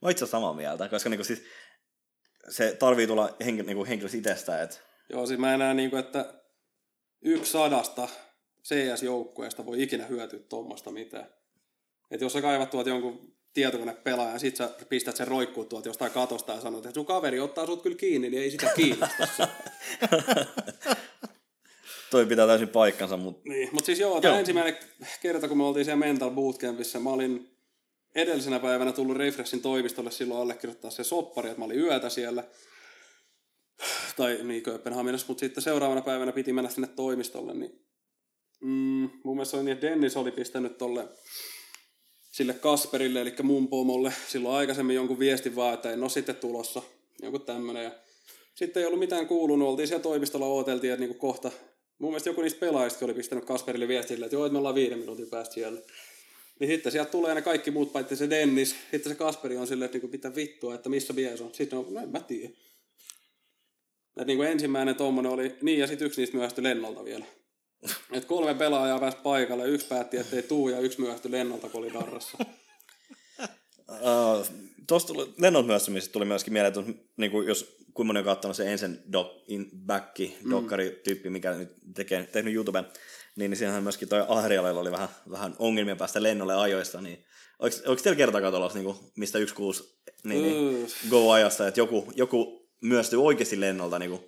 Mä itse samaa mieltä, koska niinku siis se tarvii tulla henkilös itsestään. Et... Joo, siis mä enää niinku, että 1/100 CS-joukkueesta voi ikinä hyötyä tuommoista mitään. Että jos sä kaivat tuot jonkun tietokonepelaajan ja sit sä pistät sen roikkuu tuot jostain katosta ja sanot, että sun kaveri ottaa sut kyllä kiinni, niin ei sitä kiinnosta. Toi pitää täysin paikkansa, mutta... Niin, mutta siis joo. Tämä ensimmäinen kerta, kun me oltiin siellä Mental Bootcampissa, mä olin... Edellisenä päivänä tullut Refreshin toimistolle silloin allekirjoittaa se soppari, että mä olin yötä siellä, tai niin Kööpenhaminassa, mutta sitten seuraavana päivänä piti mennä sinne toimistolle, niin mun mielestä oli niin, että Dennis oli pistänyt tolle sille Kasperille, eli mun pomolle, silloin aikaisemmin jonkun viestin vaan, että en ole sitten tulossa, jonkun tämmönen, ja sitten ei ollut mitään kuulunut, oltiin siellä toimistolla, odoteltiin, että niin kohta, mun mielestä joku niistä pelaajista oli pistänyt Kasperille viestille, että joo, että me ollaan 5 minuutin päästä siellä. Niin sitten sieltä tulee ne kaikki muut, paitsi se Dennis. Sitten se Kasperi on silleen, että niinku pitää vittua, että missä mies on. Sitten on, no en mä tiedä. Että niinku ensimmäinen tommonen oli, niin ja sitten yksi niistä myöhästyi lennolta vielä. Että 3 pelaajaa pääsi paikalle, 1 päätti, ettei tuu ja 1 myöhästyi lennolta, kun oli darrassa. Tuosta lennon myöhästymisestä tuli myöskin mieleen, että niinku jos kuinka moni on kattanut se ensin dokkari-tyyppi, mikä nyt tehnyt YouTuben, niin siinähän myöskin toi Ahrialella oli vähän ongelmia päästä lennolle ajoista, niin oliko teillä kertaakaan tuollaista, niin mistä 1.6 niin go-ajasta, että joku myöstyy oikeasti lennolta niin kuin,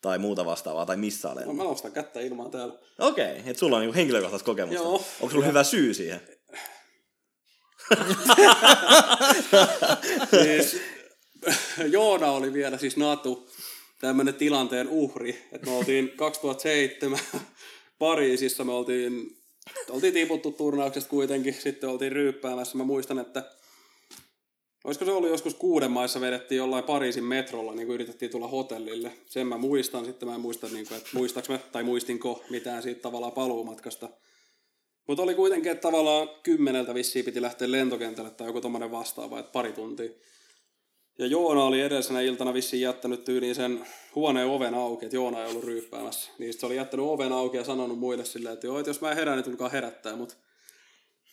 tai muuta vastaavaa, tai missaa lennolla? No, mä nostan kättä ilmaan täällä. Okei, että sulla on niin henkilökohtaista kokemusta. Joo. Onko sulla hyvä syy siihen? Siis, Joona oli vielä, siis Natu, tämmöinen tilanteen uhri, että me oltiin 2007... Pariisissa me oltiin tiputtu turnauksesta kuitenkin, sitten oltiin ryyppäämässä. Mä muistan, että olisiko se ollut joskus 6 maissa vedettiin jollain Pariisin metrolla, niin kuin yritettiin tulla hotellille. Sen mä muistan, sitten mä en muista, niin kuin, että muistinko mitään siitä tavallaan paluumatkasta. Mutta oli kuitenkin, että tavallaan 10 vissiin piti lähteä lentokentälle tai joku tommoinen vastaava, että 2 tuntia. Ja Joona oli edellisenä iltana vissiin jättänyt tyyliin sen huoneen oven auki, että Joona ei ollut ryyppäämässä. Niin se oli jättänyt oven auki ja sanonut muille silleen, että joo, että jos mä herään, niin tulkaa herättää mut.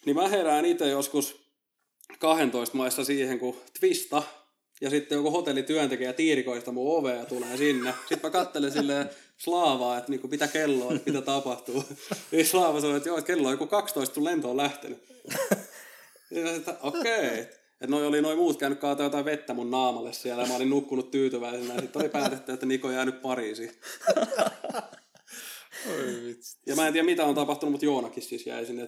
Niin mä herään itse joskus 12 maissa siihen, kun Twista ja sitten joku hotellityöntekijä tiirikoista mun ovea tulee sinne. Sitten mä katselen silleen Slaavaa, että niinku, mitä kello on, että mitä tapahtuu. Niin Slaava sanoi, että joo, että kello on joku 12, kun lento on lähtenyt. Okei. Että noi muut käynyt kaataa jotain vettä mun naamalle siellä ja mä olin nukkunut tyytyväisenä ja sitten oli päätetty, että Niko on jäänyt Pariisiin. Oi vitsi. Ja mä en tiedä mitä on tapahtunut, mutta Joonakin siis jäi sinne.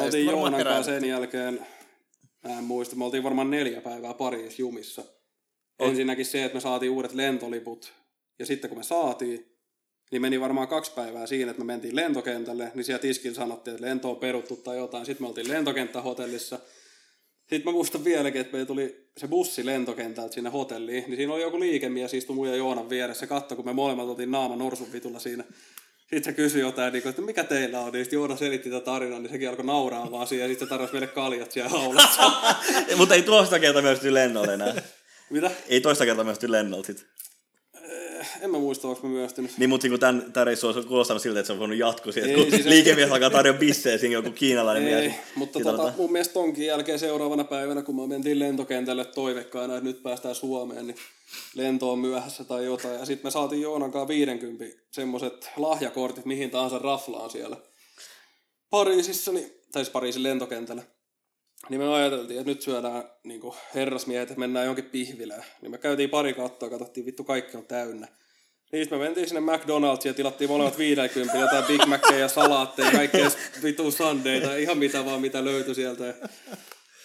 Oltiin Joonan kanssa sen jälkeen, mä en muista, me oltiin varmaan 4 päivää Pariis jumissa. Ensinnäkin se, että me saatiin uudet lentoliput ja sitten kun me saatiin, Niin meni varmaan 2 päivää siinä, että me mentiin lentokentälle, niin siellä tiskillä sanottiin, että lento on peruttu tai jotain. Sitten me oltiin lentokenttähotellissa. Sitten mä muistan vieläkin, että meillä tuli se bussi lentokentältä sinne hotelliin, niin siinä oli joku liikemies istui mun ja Joonan vieressä. Katso, kun me molemmat otin naama norsun vitulla siinä. Sitten se kysyi jotain, että mikä teillä on, niin sitten Joona selitti tätä tarinaa, niin sekin alkoi nauraa vaan siihen, ja sitten se tarjosi meille kaljat siellä haulassa. Mutta ei toista kertaa myösty lennolle enää. Mitä? Ei toista kertaa myösty lennolle sitten. En mä muista, onko mä myöstynyt. Niin, mutta tämän reissu olisi kuulostanut siltä, että se on voinut jatkua siihen, kun siis liikemies alkaa tarjoa bissejä, siinä joku kiinalainen mies. Ei, mutta mun mielestä tonkin jälkeen seuraavana päivänä, kun mä mentiin lentokentälle toivekkaana, että nyt päästään Suomeen, niin lento on myöhässä tai jotain. Ja sitten me saatiin Joonankaan 50 semmoiset lahjakortit mihin tahansa raflaan siellä Pariisissa, tai siis Pariisin lentokentällä. Niin me ajateltiin, että nyt syödään niin kuin herrasmiehet, että mennään johonkin pihvilään. Niin me käytiin pari kattoa ja katsottiin, vittu kaikki on täynnä. Niin me mentiin sinne McDonald'siin ja tilattiin molemmat 50 jotain Big Mackeja ja salaatteja ja kaikkea vittu sandeita. Ihan mitä vaan mitä löytyi sieltä.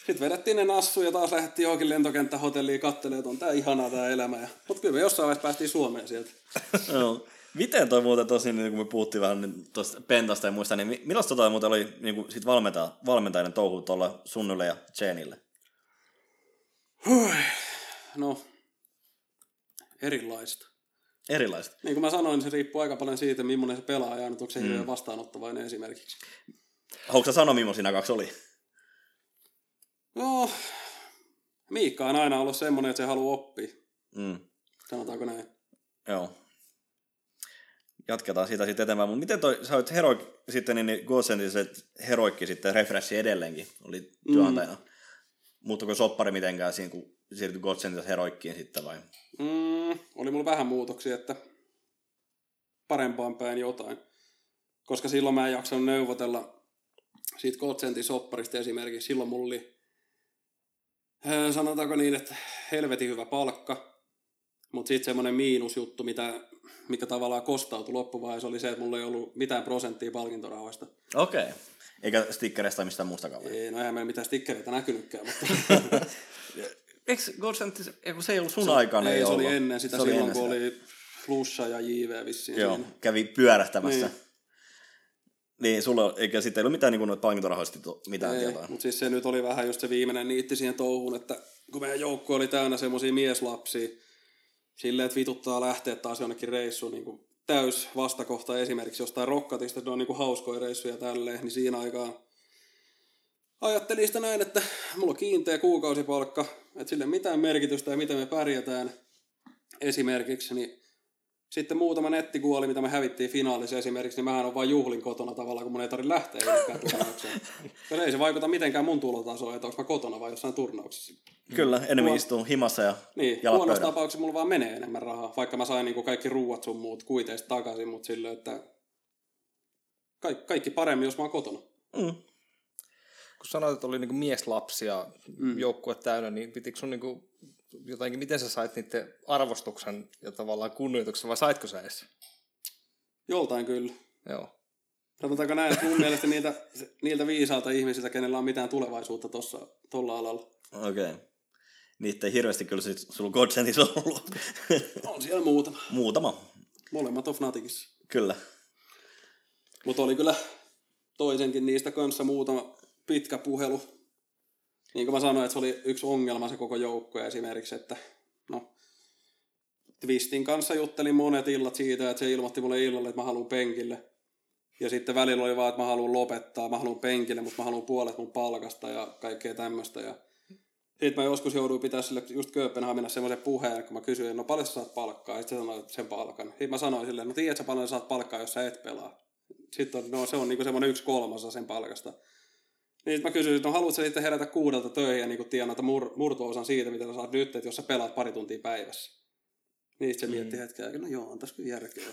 Sitten vedettiin ne nassuun ja taas lähdettiin johonkin lentokenttähotelliin katselemaan, että on tää ihanaa tää elämä. Mutta kyllä me jossain vaiheessa päästiin Suomeen sieltä. No, miten toi muuten tosi, niin kun me puhuttiin vähän niin tuosta Pentasta ja muista, niin millaista toi muuten oli niin sit valmentainen touhu tuolla Sunnylle ja Janeille? No, erilaista. Niin kuin mä sanoin, se riippuu aika paljon siitä, millainen se pelaaja on, että onko se hirveän vastaanottavainen esimerkiksi. Haluatko sä sanoa, millainen siinä kaksi oli? No, Miikka on aina ollut semmoinen, että se haluaa oppia. Mm. Sanotaanko näin? Joo. Jatketaan siitä sitten eteenpäin. Mutta miten toi, sä olet Godsentiset heroikki sitten refreshi edelleenkin, oli työnantajana. Muuttuiko soppari mitenkään siinä, kun siirtyi Godsentiset heroikkiin sitten vai? Oli mulla vähän muutoksia, että parempaan päin jotain. Koska silloin mä en jaksanut neuvotella siitä Godsentin sopparista esimerkiksi. Silloin mulla oli, sanotaanko niin, että helvetin hyvä palkka, mutta sitten semmoinen miinusjuttu, mikä tavallaan kostautui loppuvaiheessa, oli se, että mulla ei ollut mitään prosenttia palkintorahoista. Okei. Okay. Eikä stickeristä mistään muustakaan vai? Ei, no eihän meillä mitään stickereitä näkynytkään, mutta... Eikö Godsent, se ei ollut sun aikana? Ei, se oli ennen sitä, silloin kun oli Flusha ja JV vissiin. Joo, siinä kävi pyörähtämässä. Niin. Niin, sulla eikä sitten ei ole mitään niin palkintorahoista mitään tietoa. Mutta siis se nyt oli vähän just se viimeinen niitti siihen touhuun, että kun meidän joukko oli täynnä semmoisia mieslapsia, silleen, että vituttaa lähteä taas jonnekin reissuun, niin kuin täys vastakohta esimerkiksi jostain rokkatista, että ne on niin kuin hauskoja reissuja tälleen, niin siinä aikaan ajattelin sitä näin, että mulla on kiinteä kuukausipalkka, että sille mitään merkitystä ja miten me pärjätään esimerkiksi, niin sitten muutama nettikuoli, mitä me hävittiin finaalissa esimerkiksi, niin mähän on vain juhlin kotona tavallaan, kun mun ei tarvitse lähteä yhdekään turnaukseen. Koska ei se vaikuta mitenkään mun tulotasoon, että onko mä kotona vai jossain turnauksessa. Kyllä, enemmän istuu himassa ja niin, jalat huonossa tapauksessa mulla vaan menee enemmän rahaa, vaikka mä sain niin kuin kaikki ruuat sun muut kuiteista takaisin, mutta silleen, että kaikki paremmin, jos mä oon kotona. Mm. Kun sanoit, että oli niin kuin mieslapsia, joukkue täynnä, niin pitikö sun... Niin kuin jotainkin, miten sä sait niiden arvostuksen ja tavallaan kunnioituksen, vai saitko sä edes? Joltain kyllä. Joo. Sanotaanko näin, että mun mielestä niiltä viisaalta ihmisiltä, kenellä on mitään tulevaisuutta tuolla alalla. Okei. Okay. Niitä ei hirveästi kyllä sulla Godsentissa ollut. On siellä muutama. Molemmat on Fnaticissa. Kyllä. Mutta oli kyllä toisenkin niistä kanssa muutama pitkä puhelu. Niin kuin mä sanoin, että se oli yksi ongelma se koko joukko esimerkiksi, että no, Twistin kanssa juttelin monet illat siitä, että se ilmoitti mulle illalle, että mä haluan penkille. Ja sitten välillä oli vaan, että mä haluan lopettaa, mä haluan penkille, mutta mä haluan puolet mun palkasta ja kaikkea tämmöistä. Ja sitten mä joskus jouduin pitää sille just Kööpenhaminassa semmoisen puheen, kun mä kysyin, no paljon sä saat palkkaa, ja sitten sanoi sen palkan. Sitten mä sanoin silleen, no tiedät sä paljon sä saat palkkaa, jos sä et pelaa. Sitten on, no se on niinku semmoinen 1/3 sen palkasta. Niin mä kysyin, että no haluatko sä sitten herätä 6:00 töihin ja niin tienata murto-osan siitä, mitä sä saat nyt, että jos sä pelaat 2 tuntia päivässä. Niin sitten se mietti hetken, että no joo, on tässä kyllä järkeä.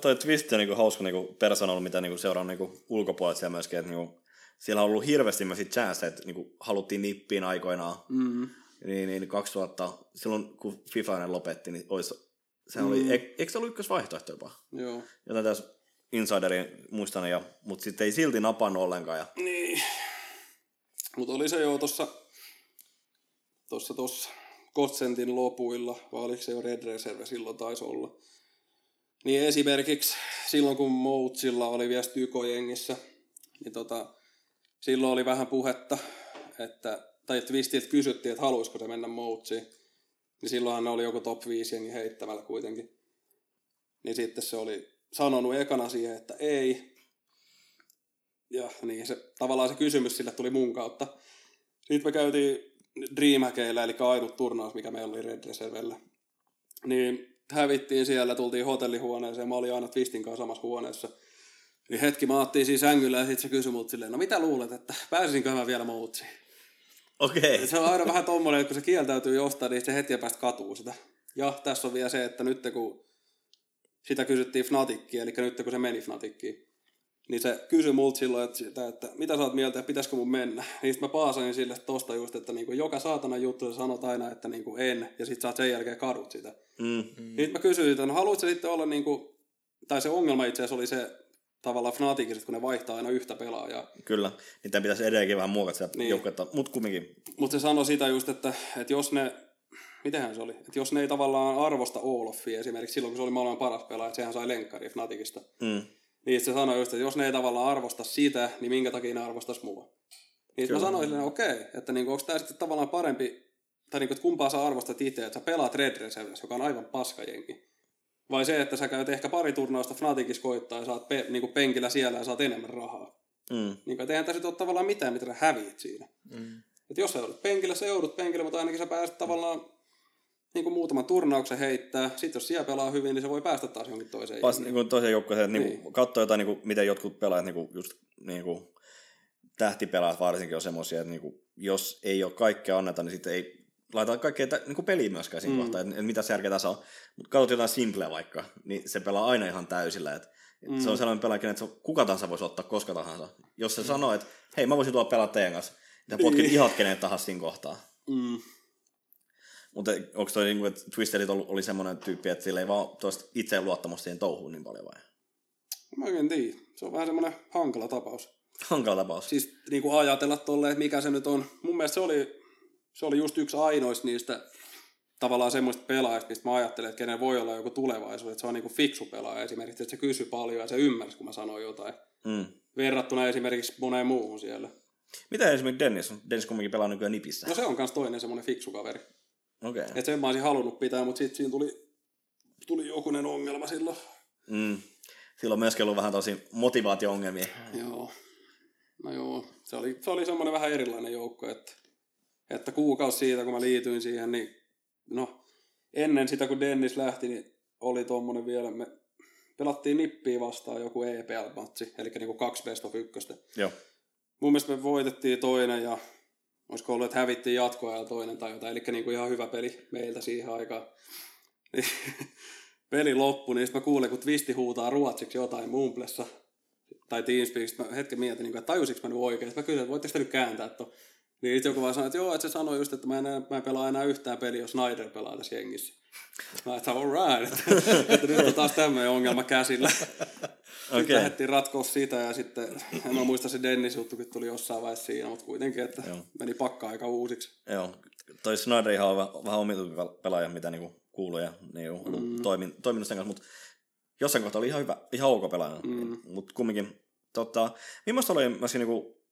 Toi twist on niinku hauska niinku persona ollut, mitä niinku seuraan niinku ulkopuolella siellä myöskin. Että niinku, siellä on ollut hirveästi myös siitä chance, että niinku haluttiin nippiin aikoinaan. Mm-hmm. Niin 2000, silloin kun FIFA lopetti, niin eikö se ollut ykkösvaihtoehto jopa? Joo. Joten tässä... Insiderin muistan, mutta sitten ei silti napannut ollenkaan. Ja... Niin, mutta oli se jo tuossa Godsentin lopuilla, vai oliko se jo Red Reserve silloin taisi olla. Niin esimerkiksi silloin, kun Moutsilla oli vielä YK-jengissä, niin silloin oli vähän puhetta, tai Twistiltä kysyttiin, että haluaisiko se mennä Moutsiin. Niin silloinhan ne oli joku top 5 jengi heittämällä kuitenkin. Niin sitten se oli sanonut ekana siihen, että ei. Ja niin tavallaan se kysymys sille tuli mun kautta. Sitten me käytiin Dreamhackeillä, eli ainut turnaus, mikä meillä oli Red Reservellä. Niin hävittiin siellä, tultiin hotellihuoneeseen, mä olin aina Twistin kanssa samassa huoneessa. Niin hetki maattiin siinä sängyllä ja sitten se kysyi mut silleen, no mitä luulet, että pääsisinkö mä vielä Moutsiin? Okei. Se on aina vähän tommoinen, että kun se kieltäytyy jostain, niin se hetken päästä katuu sitä. Ja tässä on vielä se, että nyt kun sitä kysyttiin Fnatickiin, eli nyt kun se meni Fnatickiin, niin se kysyi multa silloin, että mitä sä oot mieltä ja pitäisikö mun mennä. Niin mä paasasin sille tosta just, että niin joka saatana juttu sä sanot aina, että niin en, ja sit sä oot sen jälkeen kadut sitä. Mm-hmm. Niin mä kysyin sitä, no haluatko sitten olla niin kuin, tai se ongelma itse asiassa oli se, tavallaan Fnatikiset, kun ne vaihtaa aina yhtä pelaajaa. Kyllä, niitä pitäisi edelleenkin vähän muokata sitä niin joukkuetta, mutta kumminkin. Mutta se sanoi sitä just, että jos ne, mitenhän se oli, että jos ne ei tavallaan arvosta Olofia esimerkiksi silloin, kun se oli maailman paras pelaaja, että sehän sai lenkkari Fnaticista. Mm. Niin se sanoi just, että jos ne ei tavallaan arvosta sitä, niin minkä takia ne arvostaisi mua. Niin mä sanoin silleen, okei, että niinku, onko tämä sitten tavallaan parempi, tai niinku, että kumpaa sä arvostat itse, että sä pelaat Red Reservessä, joka on aivan paskajenki. Vai se, että sä käyt ehkä pari turnausta Fnaticissa koittaa ja saat niinku penkillä siellä ja saat enemmän rahaa. Mm. Niin, eihän tässä nyt ole tavallaan mitään, mitä sä häviit siinä. Mm. Et jos sä joudut penkillä, mutta ainakin sä pääset tavallaan niinku muutaman turnauksen heittää. Sitten jos siellä pelaa hyvin, niin se voi päästä taas jonkin toiseen. Niinku toiseen joukkueeseen, että niinku katsoo jotain, niinku, miten jotkut pelaajat, niinku, just niinku, tähtipelaajat varsinkin on semmoisia, että niinku, jos ei ole kaikkea anneta, niin sitten ei laitetaan kaikkea niin kuin peliin myöskään siinä kohtaa, että mitä se järkeä tässä on. Mutta katsot jotain Simpleä vaikka, niin se pelaa aina ihan täysillä. Et se on sellainen pelaakin, että kuka tahansa voisi ottaa koska tahansa. Jos se sanoo, että hei, mä voisin tulla pelaa teidän kanssa, niin sä potkit ihan keneen tahansa siinä kohtaa. Mm. Mutta onko toi niin kuin, että Twisted oli semmoinen tyyppi, että sillä ei vaan toista itseen luottamusta siihen touhuun niin paljon vai? Mä en tiedä. Se on vähän semmoinen hankala tapaus. Siis niin kuin ajatella tolleen, että mikä se nyt on. Mun mielestä se oli just yksi ainoista niistä tavallaan semmoista pelaajista, mistä mä ajattelin, että kenen voi olla joku tulevaisuus, että se on niinku fiksu pelaaja esimerkiksi, että se kysyi paljon ja se ymmärsi, kun mä sanoin jotain, verrattuna esimerkiksi moneen muuhun siellä. Mitä esimerkiksi Dennis on? Dennis kumminkin pelaa nykyään Nipissä. No se on kans toinen semmoinen fiksu kaveri. Okei. Että sen mä olisin halunnut pitää, mutta sitten siinä tuli jokunen ongelma silloin. Mm. Silloin myöskin ollut vähän tosi motivaatio-ongelmia. Joo. No joo. Se oli semmoinen vähän erilainen joukko, että kuukausi siitä, kun mä liityin siihen, niin no, ennen sitä, kun Dennis lähti, niin oli tommonen vielä, me pelattiin Nippiä vastaan joku EPL-matsi, eli niinku 2 best of 1. Joo. Mun mielestä me voitettiin toinen ja olisiko ollut, että hävittiin jatkoajalla toinen tai jotain, eli niinku ihan hyvä peli meiltä siihen aikaan. Peli loppui, niin sitten mä kuulen, kun Twisti huutaa ruotsiksi jotain Mumblessa tai Teamspeakista, mä hetken mietin, että tajusinko mä nyt oikein, että mä kysyin, että voitteko te nyt kääntää tuon. Niin joku vaan sanoi, että joo, että se sanoi just, että mä en pelaa enää yhtään peliä, jos Snyder pelaa tässä jengissä. Mä että all right, että nyt on taas tämmöinen ongelma käsillä. Okay. Sitten lähdettiin ratkoa sitä ja sitten, en mä muista se Dennis juttukin tuli jossain vaiheessa siinä, mutta kuitenkin, että joo, meni pakka aika uusiksi. Joo, toi Snyder ihan vähän omituisempi pelaaja, mitä niinku kuuluu ja niinku toiminnosten kanssa, mutta jossain kohtaa oli ihan ok pelaaja, mutta kumminkin, millaista oli myöskin niinku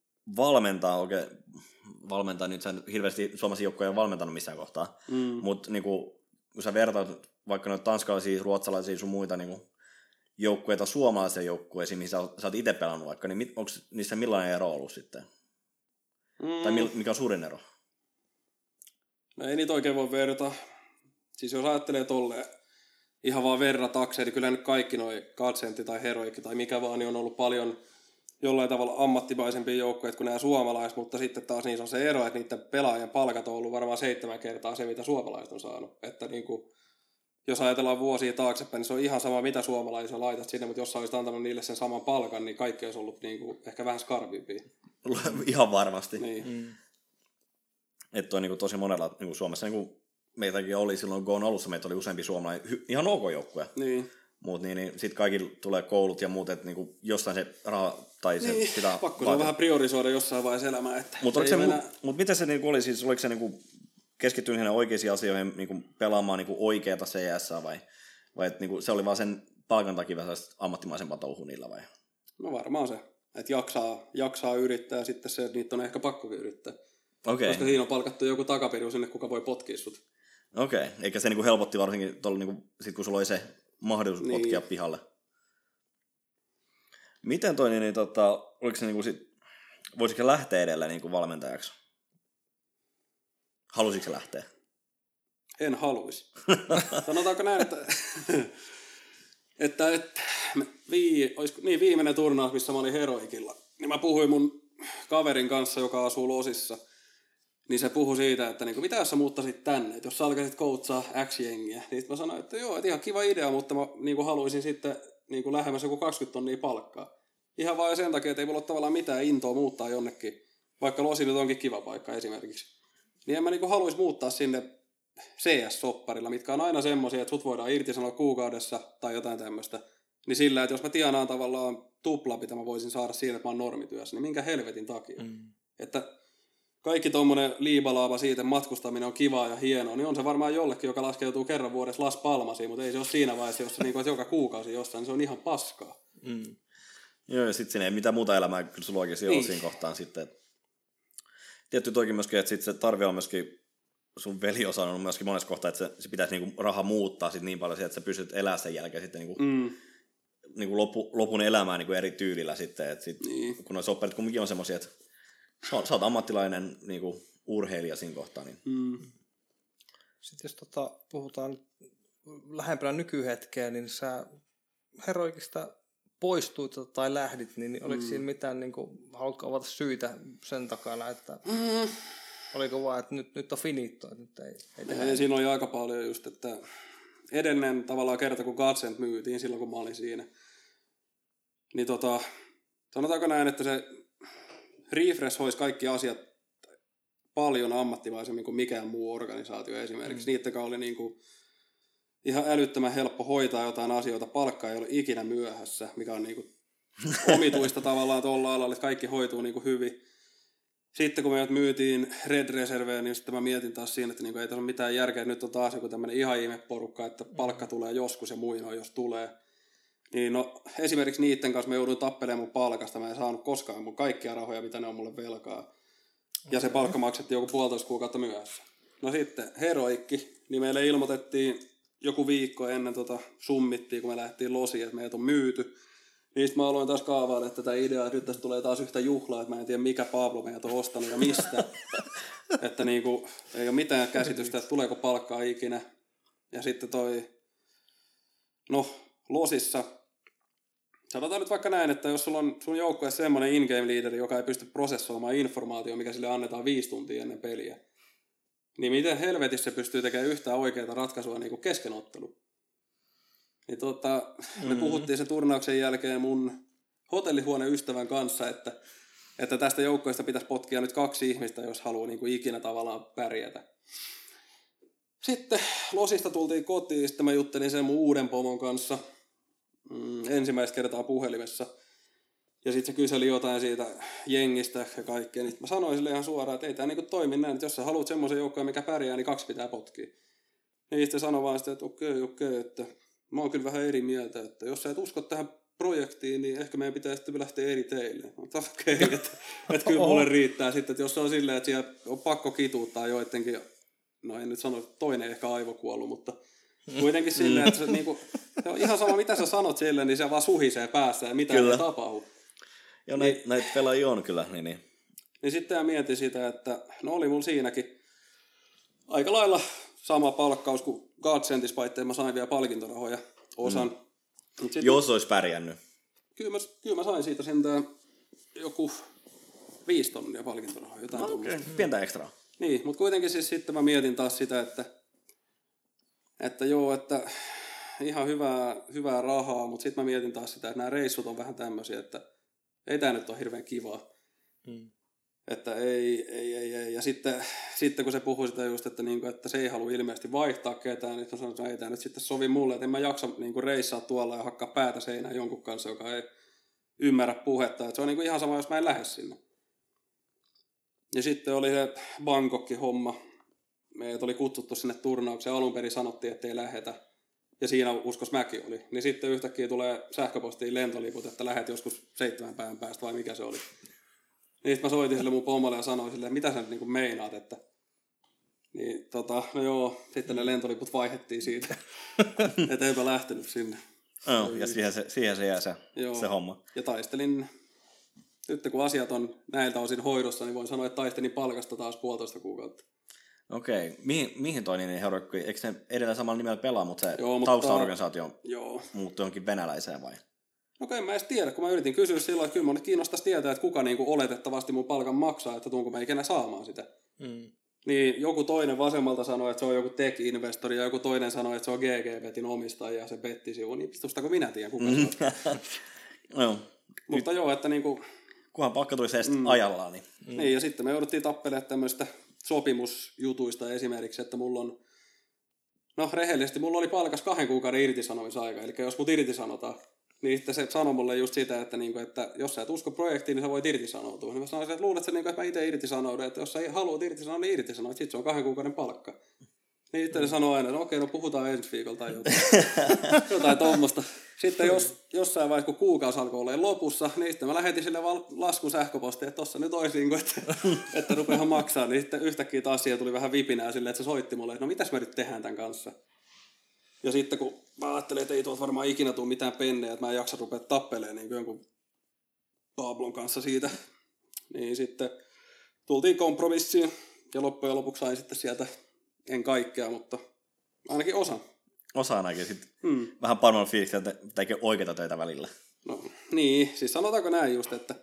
valmentaa, nyt sä en hirveästi suomalaisia joukkoja ole valmentanut missään kohtaa, mutta niinku, kun sä vertaat vaikka noita tanskalaisia, ruotsalaisia sun muita niinku, joukkueita suomalaisia joukkueisiin, mihin sä oot itse pelannut vaikka, niin onko niissä millainen ero ollut sitten? Tai mikä on suurin ero? No ei niitä oikein voi verrata. Siis jos ajattelee tolleen ihan vaan verratakseen, niin kyllä nyt kaikki noi Kadsentti tai Heroikki tai mikä vaan, niin on ollut paljon jollain tavalla ammattimaisempia joukkoja kuin nämä suomalaiset, mutta sitten taas niissä on se ero, että niiden pelaajien palkat on ollut varmaan 7 kertaa se, mitä suomalaiset on saanut. Että niin kuin, jos ajatellaan vuosia taaksepäin, niin se on ihan sama, mitä suomalaisia laitat sinne, mutta jos sä olisit antanut niille sen saman palkan, niin kaikki olisi ollut niin kuin ehkä vähän skarvimpia. Ihan varmasti. Niin. Että on niin kuin tosi monella niin kuin Suomessa, niin kuin meitäkin oli silloin, kun on alussa, meitä oli useampi suomalainen, ihan ok joukkoja. Niin. Mutta niin sitten kaikilla tulee koulut ja muut, että niinku jostain se raha tai se niin, pitää pakko on vähän priorisoida jossain vaiheessa elämää. Mutta miten se niinku oli, siis oliko se niinku keskittynyt niihin oikeisiin asioihin, niinku pelaamaan niinku oikeata CS vai että niinku se oli vaan sen palkan takia saisi ammattimaisempaa touhua niillä vai? No varmaan se, että jaksaa yrittää ja sitten se, että niitä on ehkä pakko yrittää. Okay. Koska siinä on palkattu joku takaperu sinne, kuka voi potkia sut. Okei, okay. Eikä se niinku helpotti varsinkin tuolla, niinku, sit kun sulla oli se mahdollisuus niin potkia pihalle. Miten toi, niin oliko se niinku sit, voisitko lähteä edelleen niinku valmentajaksi? Halusitko lähteä? En haluisi. Sanotaanko näin, että viimeinen turnaus, missä mä olin Heroikilla, niin mä puhuin mun kaverin kanssa, joka asuu Losissa, niin se puhui siitä, että niin kuin, mitä jos sä muuttasit tänne, että jos sä alkaisit koutsaa X-jengiä, niin mä sanoin, että joo, että ihan kiva idea, mutta mä niin kuin haluaisin sitten niin kuin lähemmäs joku 20 tonnia palkkaa. Ihan vaan sen takia, että ei mulla ole tavallaan mitään intoa muuttaa jonnekin, vaikka Losi nyt onkin kiva paikka esimerkiksi. Niin en mä niin kuin haluaisi muuttaa sinne CS-sopparilla, mitkä on aina semmoisia, että sut voidaan irtisanoa kuukaudessa tai jotain tämmöistä. Niin sillä, että jos mä tienaan tavallaan tupla, mitä mä voisin saada siinä, että mä oon normityössä, niin minkä helvetin takia. Mm. Että kaikki tommonen liibalaava siitä matkustaminen on kivaa ja hienoa, niin on se varmaan jollekin, joka laskeutuu kerran vuodessa Las Palmasiin, mutta ei se ole siinä vaiheessa, jos se niin kuin, joka kuukausi jossain, niin se on ihan paskaa. Mm. Joo, ja sitten siinä ei mitään muuta elämää kyllä sulla oikeasti ole siinä kohtaan sitten. Tietty toikin myöskin, että sitten se tarve on myöskin, sun veli on sanonut myöskin monessa kohtaa, että se pitäisi niinku raha muuttaa sit niin paljon, että sä pystyt elämään sen jälkeen sitten niinku, niinku lopun elämää niinku eri tyylillä sitten. Et sit, kun noi sopperit kumminkin on semmosia, että sä oot ammattilainen niinku urheilija siinä kohtaa. Niin. Sitten jos puhutaan lähempänä nykyhetkeä, niin sä Heroikista poistuit tai lähdit, niin oliko siinä mitään, niinku, haluatko avata syitä sen takana, että... Oliko vaan, että nyt on finitto, että ei siinä oli aika paljon just, että edellinen tavallaan kerta, kun Godsent myytiin silloin, kun mä olin siinä, niin sanotaanko näin, että se refresh hoisi kaikki asiat paljon ammattimaisemmin kuin mikään muu organisaatio esimerkiksi. Niittäkään oli niinku ihan älyttömän helppo hoitaa jotain asioita, palkka ei ole ikinä myöhässä, mikä on niinku omituista tavallaan tuolla alalla, että kaikki hoituu niinku hyvin. Sitten kun me myytiin Red Reserveen, niin sitten mä mietin taas siinä, että ei tässä ole mitään järkeä. Nyt on taas joku tämmöinen ihan ihmeporukka, että palkka tulee joskus ja muinoin, jos tulee. Niin no, esimerkiksi niiden kanssa mä jouduin tappelemaan mun palkasta. Mä en saanut koskaan mun kaikkia rahoja, mitä ne on mulle velkaa. Ja se palkka maksettiin joku 1,5 kuukautta myöhässä. No sitten Heroikki, niin meille ilmoitettiin joku viikko ennen summittiin, kun me lähtiin Losiin, että meidät on myyty. Niistä mä aloin taas kaavailla, että tätä ideaa, että nyt tässä tulee taas yhtä juhlaa, että mä en tiedä mikä Pablo meidät on ostanut ja mistä. Että niinku, ei ole mitään käsitystä, että tuleeko palkkaa ikinä. Ja sitten Losissa, sanotaan nyt vaikka näin, että jos sulla on sun joukkueessa semmoinen in-game leaderi, joka ei pysty prosessoimaan informaatiota, mikä sille annetaan 5 tuntia ennen peliä, niin miten helvetissä se pystyy tekemään yhtään oikeaa ratkaisua niin kuin keskenotteluun? Niin me puhuttiin sen turnauksen jälkeen mun hotellihuoneystävän kanssa, että tästä joukkoista pitäisi potkia nyt 2 ihmistä, jos haluaa niin kuin ikinä tavallaan pärjätä. Sitten Losista tultiin kotiin, sitten mä juttelin sen mun uuden pomon kanssa ensimmäistä kertaa puhelimessa. Ja sitten se kyseli jotain siitä jengistä ja kaikkea. Niin mä sanoin sille ihan suoraan, että ei tämä niin kuin toimi näin, että jos sä haluat semmoisen joukkoon, mikä pärjää, niin 2 pitää potkia. Niin sitten sanoi vaan sitten, että okei, että... Mä oon kyllä vähän eri mieltä, että jos sä et usko tähän projektiin, niin ehkä meidän pitää sitten lähteä eri teille. Mutta okei, että kyllä mulle riittää sitten, että jos se on silleen, että siellä on pakko kituuttaa joidenkin, no en nyt sano, toinen ehkä aivokuollut, mutta kuitenkin silleen, että se, niinku, se on ihan sama, mitä sä sanot silleen, niin se vaan suhisee päässä ja mitään ei tapahdu. Joo, näitä pelaajia on kyllä. Niin sitten mä mietin sitä, että no oli mulla siinäkin aika lailla sama palkkaus kuin Godsentissa, paitteen mä sain vielä palkintorahoja osan. Jos olisi pärjännyt. Kyllä mä sain siitä sentään joku 5 tonnia palkintorahoja. Jotain pientä ekstraa. Niin, mutta kuitenkin siis sitten mä mietin taas sitä, että joo, että ihan hyvää rahaa, mutta sitten mä mietin taas sitä, että nämä reissut on vähän tämmöisiä, että ei tää nyt ole hirveän kivaa. Että ei. Ja sitten kun se puhui sitä just, että, niinku, että se ei halua ilmeisesti vaihtaa ketään, niin sanoin, että ei tämä nyt sitten sovi mulle, että en mä jaksa niinku reissaa tuolla ja hakkaa päätä seinään jonkun kanssa, joka ei ymmärrä puhetta. Että se on niinku ihan sama, jos mä en lähde sinne. Ja sitten oli se Bangkokki-homma. Meidät oli kutsuttu sinne turnaukseen. Alun perin sanottiin, että ei lähdetä. Ja siinä uskos mäkin oli. Niin sitten yhtäkkiä tulee sähköpostiin lentoliput, että lähet joskus 7 päivän päästä vai mikä se oli. Niin mä soitin sille mun pomolle ja sanoin sille, mitä sä nyt niin kuin meinaat, että... Niin no joo, sitten ne lentoliput vaihdettiin siitä, että eipä lähtenyt sinne. Oh, ja siihen se jää se homma. Ja taistelin, nyt kun asiat on näiltä osin hoidossa, niin voin sanoa, että taistelin palkasta taas 1,5 kuukautta. Okei, okay. Mihin toi niin herroikki? Eikö ne edellä samalla nimellä pelaa, mutta se taustaorganisaatio muuttui johonkin venäläiseen vai? Okei, en mä edes tiedä, kun mä yritin kysyä silloin, että kyllä mun kiinnostaisi tietää, että kuka niinku oletettavasti mun palkan maksaa, että tuunko mä ikinä saamaan sitä. Mm. Niin joku toinen vasemmalta sanoi, että se on joku tech-investori, ja joku toinen sanoi, että se on GG-vetin omistaja, ja se bettisivu, niin pistustako minä tiedän, kuka se on. No, mutta joo, että niinku... Kunhan palkka tulisi edes ajallaan, niin... Niin, ja sitten me jouduttiin tappelemaan tämmöistä sopimusjutuista esimerkiksi, että mulla on... No, rehellisesti mulla oli palkas 2 kuukauden irtisanomisaika, eli jos mut irtisanotaan, niin sitten se sanoi mulle just sitä, että, niinku, että jos sä et usko projektiin, niin sä voit irtisanoutua. Niin mä sanoin, että luulet sä, että mä itse irtisanoudun, että jos sä haluat irtisanoa, niin irtisanoa, että sit se on 2 kuukauden palkka. Niin sitten ne sanoo aina, että okei, no puhutaan ensi viikolla tai jotain tuommoista. Sitten jos jossain vaiheessa, kun kuukausi alkoi olla lopussa, niin sitten mä lähetin sille vaan laskun sähköpostiin, että tossa nyt olisi, että rupeahan maksaa. Niin sitten yhtäkkiä taas siihen tuli vähän vipinää silleen, että se soitti mulle, että no mitäs me nyt tehdään tämän kanssa. Ja sitten kun mä ajattelin, että ei tuolta varmaan ikinä tule mitään pennejä, että mä en jaksa rupea tappelemaan niin jonkun Pablon kanssa siitä, niin sitten tultiin kompromissiin ja loppujen lopuksi sain sitten sieltä, en kaikkea, mutta ainakin osa. Osa ainakin sitten. Vähän paremmin fiiliksi, että tekee oikeita töitä välillä. No niin, siis sanotaanko näin just, että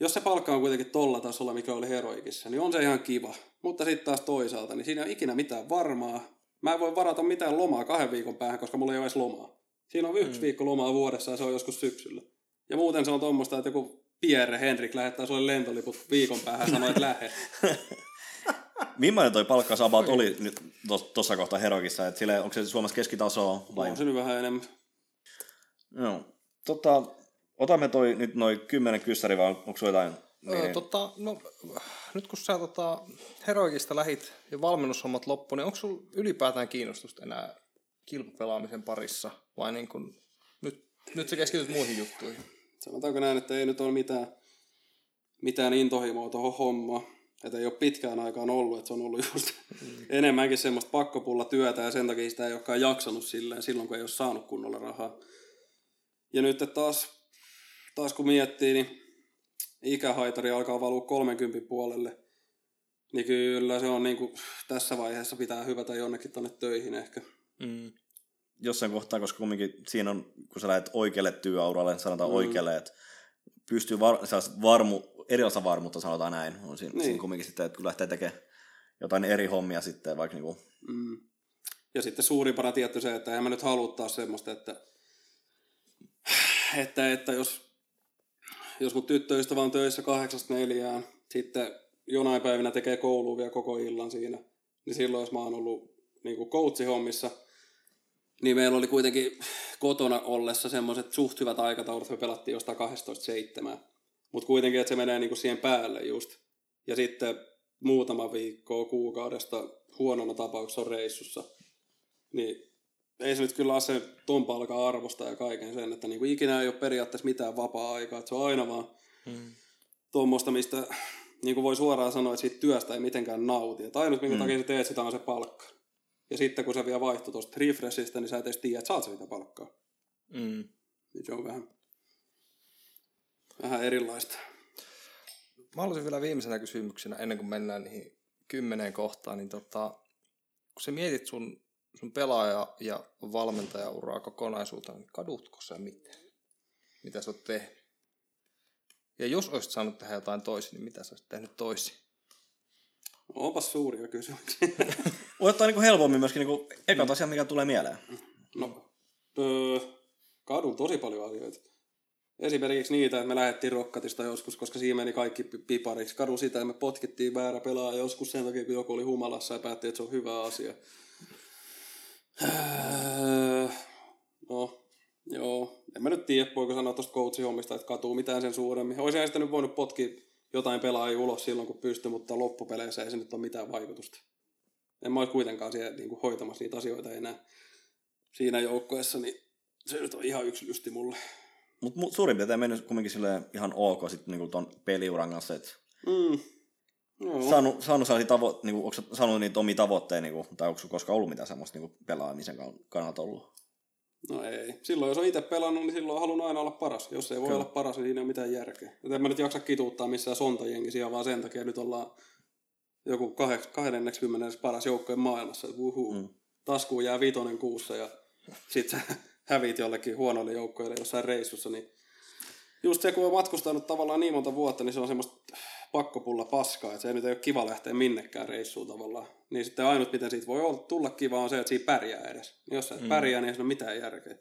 jos se palkka on kuitenkin tolla tasolla, mikä oli Heroicissa, niin on se ihan kiva. Mutta sitten taas toisaalta, niin siinä ei ole ikinä mitään varmaa. Mä en voi varata mitään lomaa 2 viikon päähän, koska mulla ei ole edes lomaa. Siinä on 1 viikko lomaa vuodessa ja se on joskus syksyllä. Ja muuten se on tommoista, että joku Pierre Henrik lähettää sulle lentoliput viikon päähän ja sanoo, että lähde. Millainen toi palkkasabat oli nyt tuossa kohtaa Heroicissa? Et sille, onko se Suomessa keskitasoa? Vai? On se nyt vähän enemmän. No, otamme toi nyt noin 10 kyssäriä, vai onko se jotain? Niin. No, nyt kun sä Heroicista lähit ja valmennushommat loppuun, niin onko sulla ylipäätään kiinnostusta enää kilpapelaamisen parissa? Vai niin kun, nyt sä keskityt muihin juttuihin? Sanotaanko näin, että ei nyt ole mitään intohimoa tuohon hommaan. Että ei ole pitkään aikaan ollut, että se on ollut just enemmänkin semmoista pakkopulla työtä ja sen takia sitä ei olekaan jaksanut silloin, kun ei ole saanut kunnolla rahaa. Ja nyt taas kun miettii, niin ikähaitari alkaa valua 30 puolelle, niin kyllä se on niin kuin, tässä vaiheessa pitää hyvätä jonnekin tonne töihin ehkä. Jossain kohtaa, koska kumminkin siinä on, kun sä lähdet oikealle työuralle, sanotaan oikealle, että pystyy erilaista varmuutta, sanotaan näin, on siinä kumminkin sitten, että kun lähtee tekemään jotain eri hommia sitten vaikka niinku. Ja sitten suurimpana tietty se, että en mä nyt haluttaa semmoista, että jos mun tyttöystävä on töissä 8-4, sitten jonain päivinä tekee kouluun vielä koko illan siinä, niin silloin jos mä oon ollut niinku coachihommissa, niin meillä oli kuitenkin kotona ollessa semmoiset suht hyvät aikataulut, me pelattiin jostain 12-7. Mutta kuitenkin, että se menee niinku siihen päälle just. Ja sitten muutama viikkoa kuukaudesta huonona tapauksessa on reissussa. Niin ei se nyt kyllä ole se ton palkan arvosta ja kaiken sen, että niinku ikinä ei ole periaatteessa mitään vapaa-aikaa. Että se on aina vaan tuommoista, mistä niinku voi suoraan sanoa, että siitä työstä ei mitenkään nauti. Että ainut, minkä takia sä teet sitä, on se palkka. Ja sitten kun se vielä vaihtui tuosta refreshistä, niin sä et edes tiedä, että saat sitä palkkaa. Niin se on vähän erilaista. Mä haluaisin vielä viimeisenä kysymyksenä, ennen kuin mennään niihin 10 kohtaan, niin kun sä mietit sun pelaaja- ja valmentajauraa kokonaisuuteen, niin kadutko sä mitään? Mitä sä oot tehnyt? Ja jos olisit saanut tehdä jotain toisin, niin mitä sä oot tehnyt toisin? No, onpas suuria kysymyksiä. Olettaa niin helpommin myöskin niin ekat asia, mikä tulee mieleen. No, kadun tosi paljon asioita. Esimerkiksi niitä, että me lähdettiin Rokkatista joskus, koska siinä meni kaikki pipariksi. Kadun sitä, että me potkittiin väärä pelaaja joskus sen takia, kun joku oli humalassa ja päätti, että se on hyvä asia. No, joo. En mä nyt tiedä, voiko sanoa tuosta coachihommista, että katuu mitään sen suuremmin. Olisinhan sitä nyt voinut potkia jotain pelaajia ulos silloin, kun pystyi, mutta loppupeleissä ei se nyt ole mitään vaikutusta. En mä olisi kuitenkaan siellä niin kuin hoitamassa niitä asioita enää. siinä joukkueessa, niin se nyt on ihan yksi lysti mulle. Mutta suurin piirtein mennyt kuitenkin silleen ihan ok sitten niinku ton peliuran kanssa, että no. Niinku, onko saanut niitä omia tavoitteita, niinku, tai onko koskaan ollut mitään semmoista niinku, pelaamisen kannalta ollut? No ei. Silloin jos on itse pelannut, niin silloin on halunnut aina olla paras. Jos ei voi olla paras, niin siinä ei ole mitään järkeä. Joten en mä nyt jaksa kituuttaa missään sontajengisiä, vaan sen takia nyt ollaan joku 20 paras joukkojen maailmassa. Taskuun jää 5. kuussa ja sit sä hävit jollekin huonoille joukkoille jossain reissussa. Niin just se, kun on matkustanut tavallaan niin monta vuotta, niin se on semmoista pakkopulla paskaa, että se nyt ei ole kiva lähteä minnekään reissuun tavallaan. Niin sitten ainut, miten siitä voi tulla kiva, on se, että siinä pärjää edes. Jos sä et pärjää, niin ei siinä ole mitään järkeä.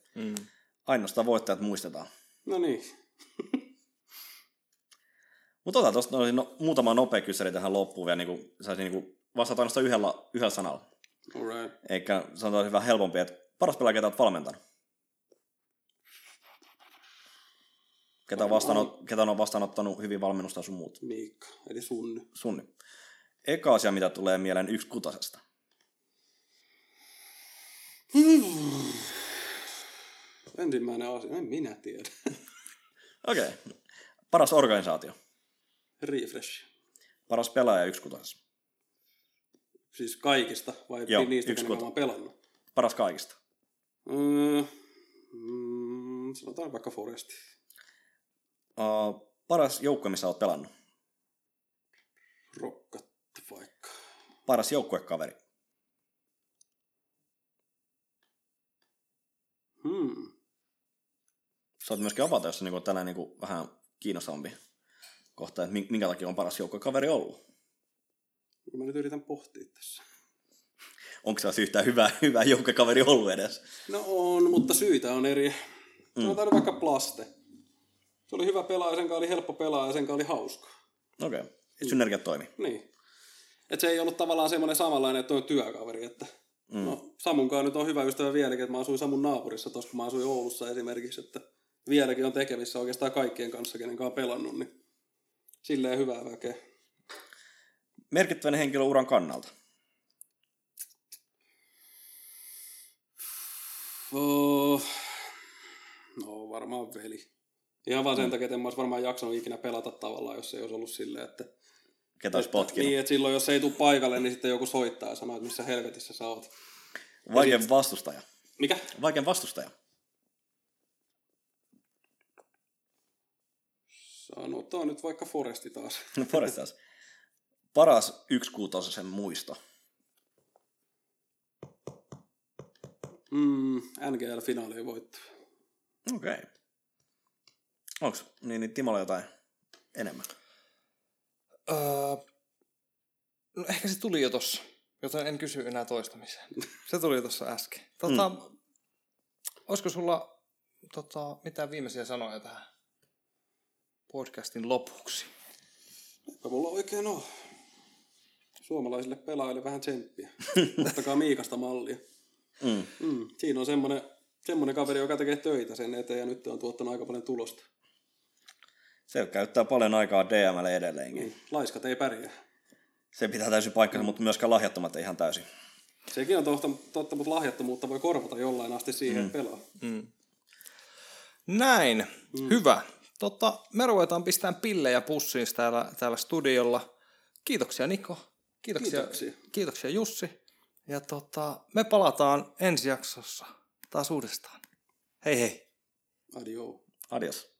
Ainoastaan voittajat muistetaan. No niin. Mutta otan tuosta muutama nopea kyssäri tähän loppuun vielä, niin saisin niin vastata ainoastaan yhdellä sanalla. Alright. Eikä sanotaan vähän helpompi, että paras pelaaja, ketä olet valmentanut? Ketä on vastaanottanut hyvin valmennusta sun muut? Miikka, eli Sunni. Eka asia, mitä tulee mieleen 1/6. Ensimmäinen asia, en minä tiedä. Okei. Okay. Paras organisaatio? Refresh. Paras pelaaja 1/6? Siis kaikista vai joo, niistä, kun mä oon pelannut? Paras kaikista. Sanotaan vaikka Foresti. Paras joukkue, missä olet pelannut? Rokkat vaikka. Paras joukkuekaveri? Saat myöskin avata, jos on niin tänään niin vähän kiinnostavampi kohta, että minkä takia on paras joukkuekaveri ollut? Mä nyt yritän pohtia tässä. Onko se yhtään hyvä joukkokaveri ollut edes? No on, mutta syitä on eri. Sanotaan vaikka Plaste. Se oli hyvä pelaaja, sen kanssa oli helppo pelaaja ja sen kanssa oli hauska. Okei, okay. Synergiat toimi. Niin. Et se ei ollut tavallaan semmoinen samanlainen, että on työkaveri. Että no, Samunkaan nyt on hyvä ystävä vieläkin, että mä asuin Samun naapurissa tuossa, kun mä asuin Oulussa esimerkiksi, että vieläkin on tekemissä oikeastaan kaikkien kanssa, kenen kanssa on pelannut, niin silleen hyvää väkeä. Merkittävän henkilön uran kannalta. No varmaan veli. Ihan vaan sen takia, että en mä olisi varmaan jaksanut ikinä pelata tavallaan, jos ei olisi ollut silleen, että... Ketä olisi potkinut. Niin, että silloin jos ei tule paikalle, niin sitten joku soittaa ja sanoo, että missä helvetissä sä oot. Vaikean vastustaja. Mikä? Vaikean vastustaja. Sanotaan nyt vaikka Foresti taas. No Foresti taas. Paras 1/6 muisto. NGL-finaaliin voittu. Okei. Okay. Onko niin Timolla jotain enemmän? No ehkä se tuli jo tossa, joten en kysy enää toistamiseen. Se tuli jo tossa äsken. Olisiko sulla mitään viimeisiä sanoja tähän podcastin lopuksi? Eipä mulla oikein ole. Suomalaisille pelaajille vähän tsemppiä. Ottakaa Miikasta mallia. Siinä on semmoinen kaveri, joka tekee töitä sen eteen ja nyt on tuottanut aika paljon tulosta. Se käyttää paljon aikaa DM:lle edelleenkin. Laiskat ei pärjää. Se pitää täysin paikkansa, mutta myöskään lahjattomat ei ihan täysin. Sekin on totta, mutta lahjattomuutta voi korvata jollain asti siihen pelaa. Näin. Hyvä. Me ruvetaan pistämään pillejä pussiin täällä studiolla. Kiitoksia Niko. Kiitoksia Jussi. Ja me palataan ensi jaksossa taas uudestaan. Hei hei. Adios.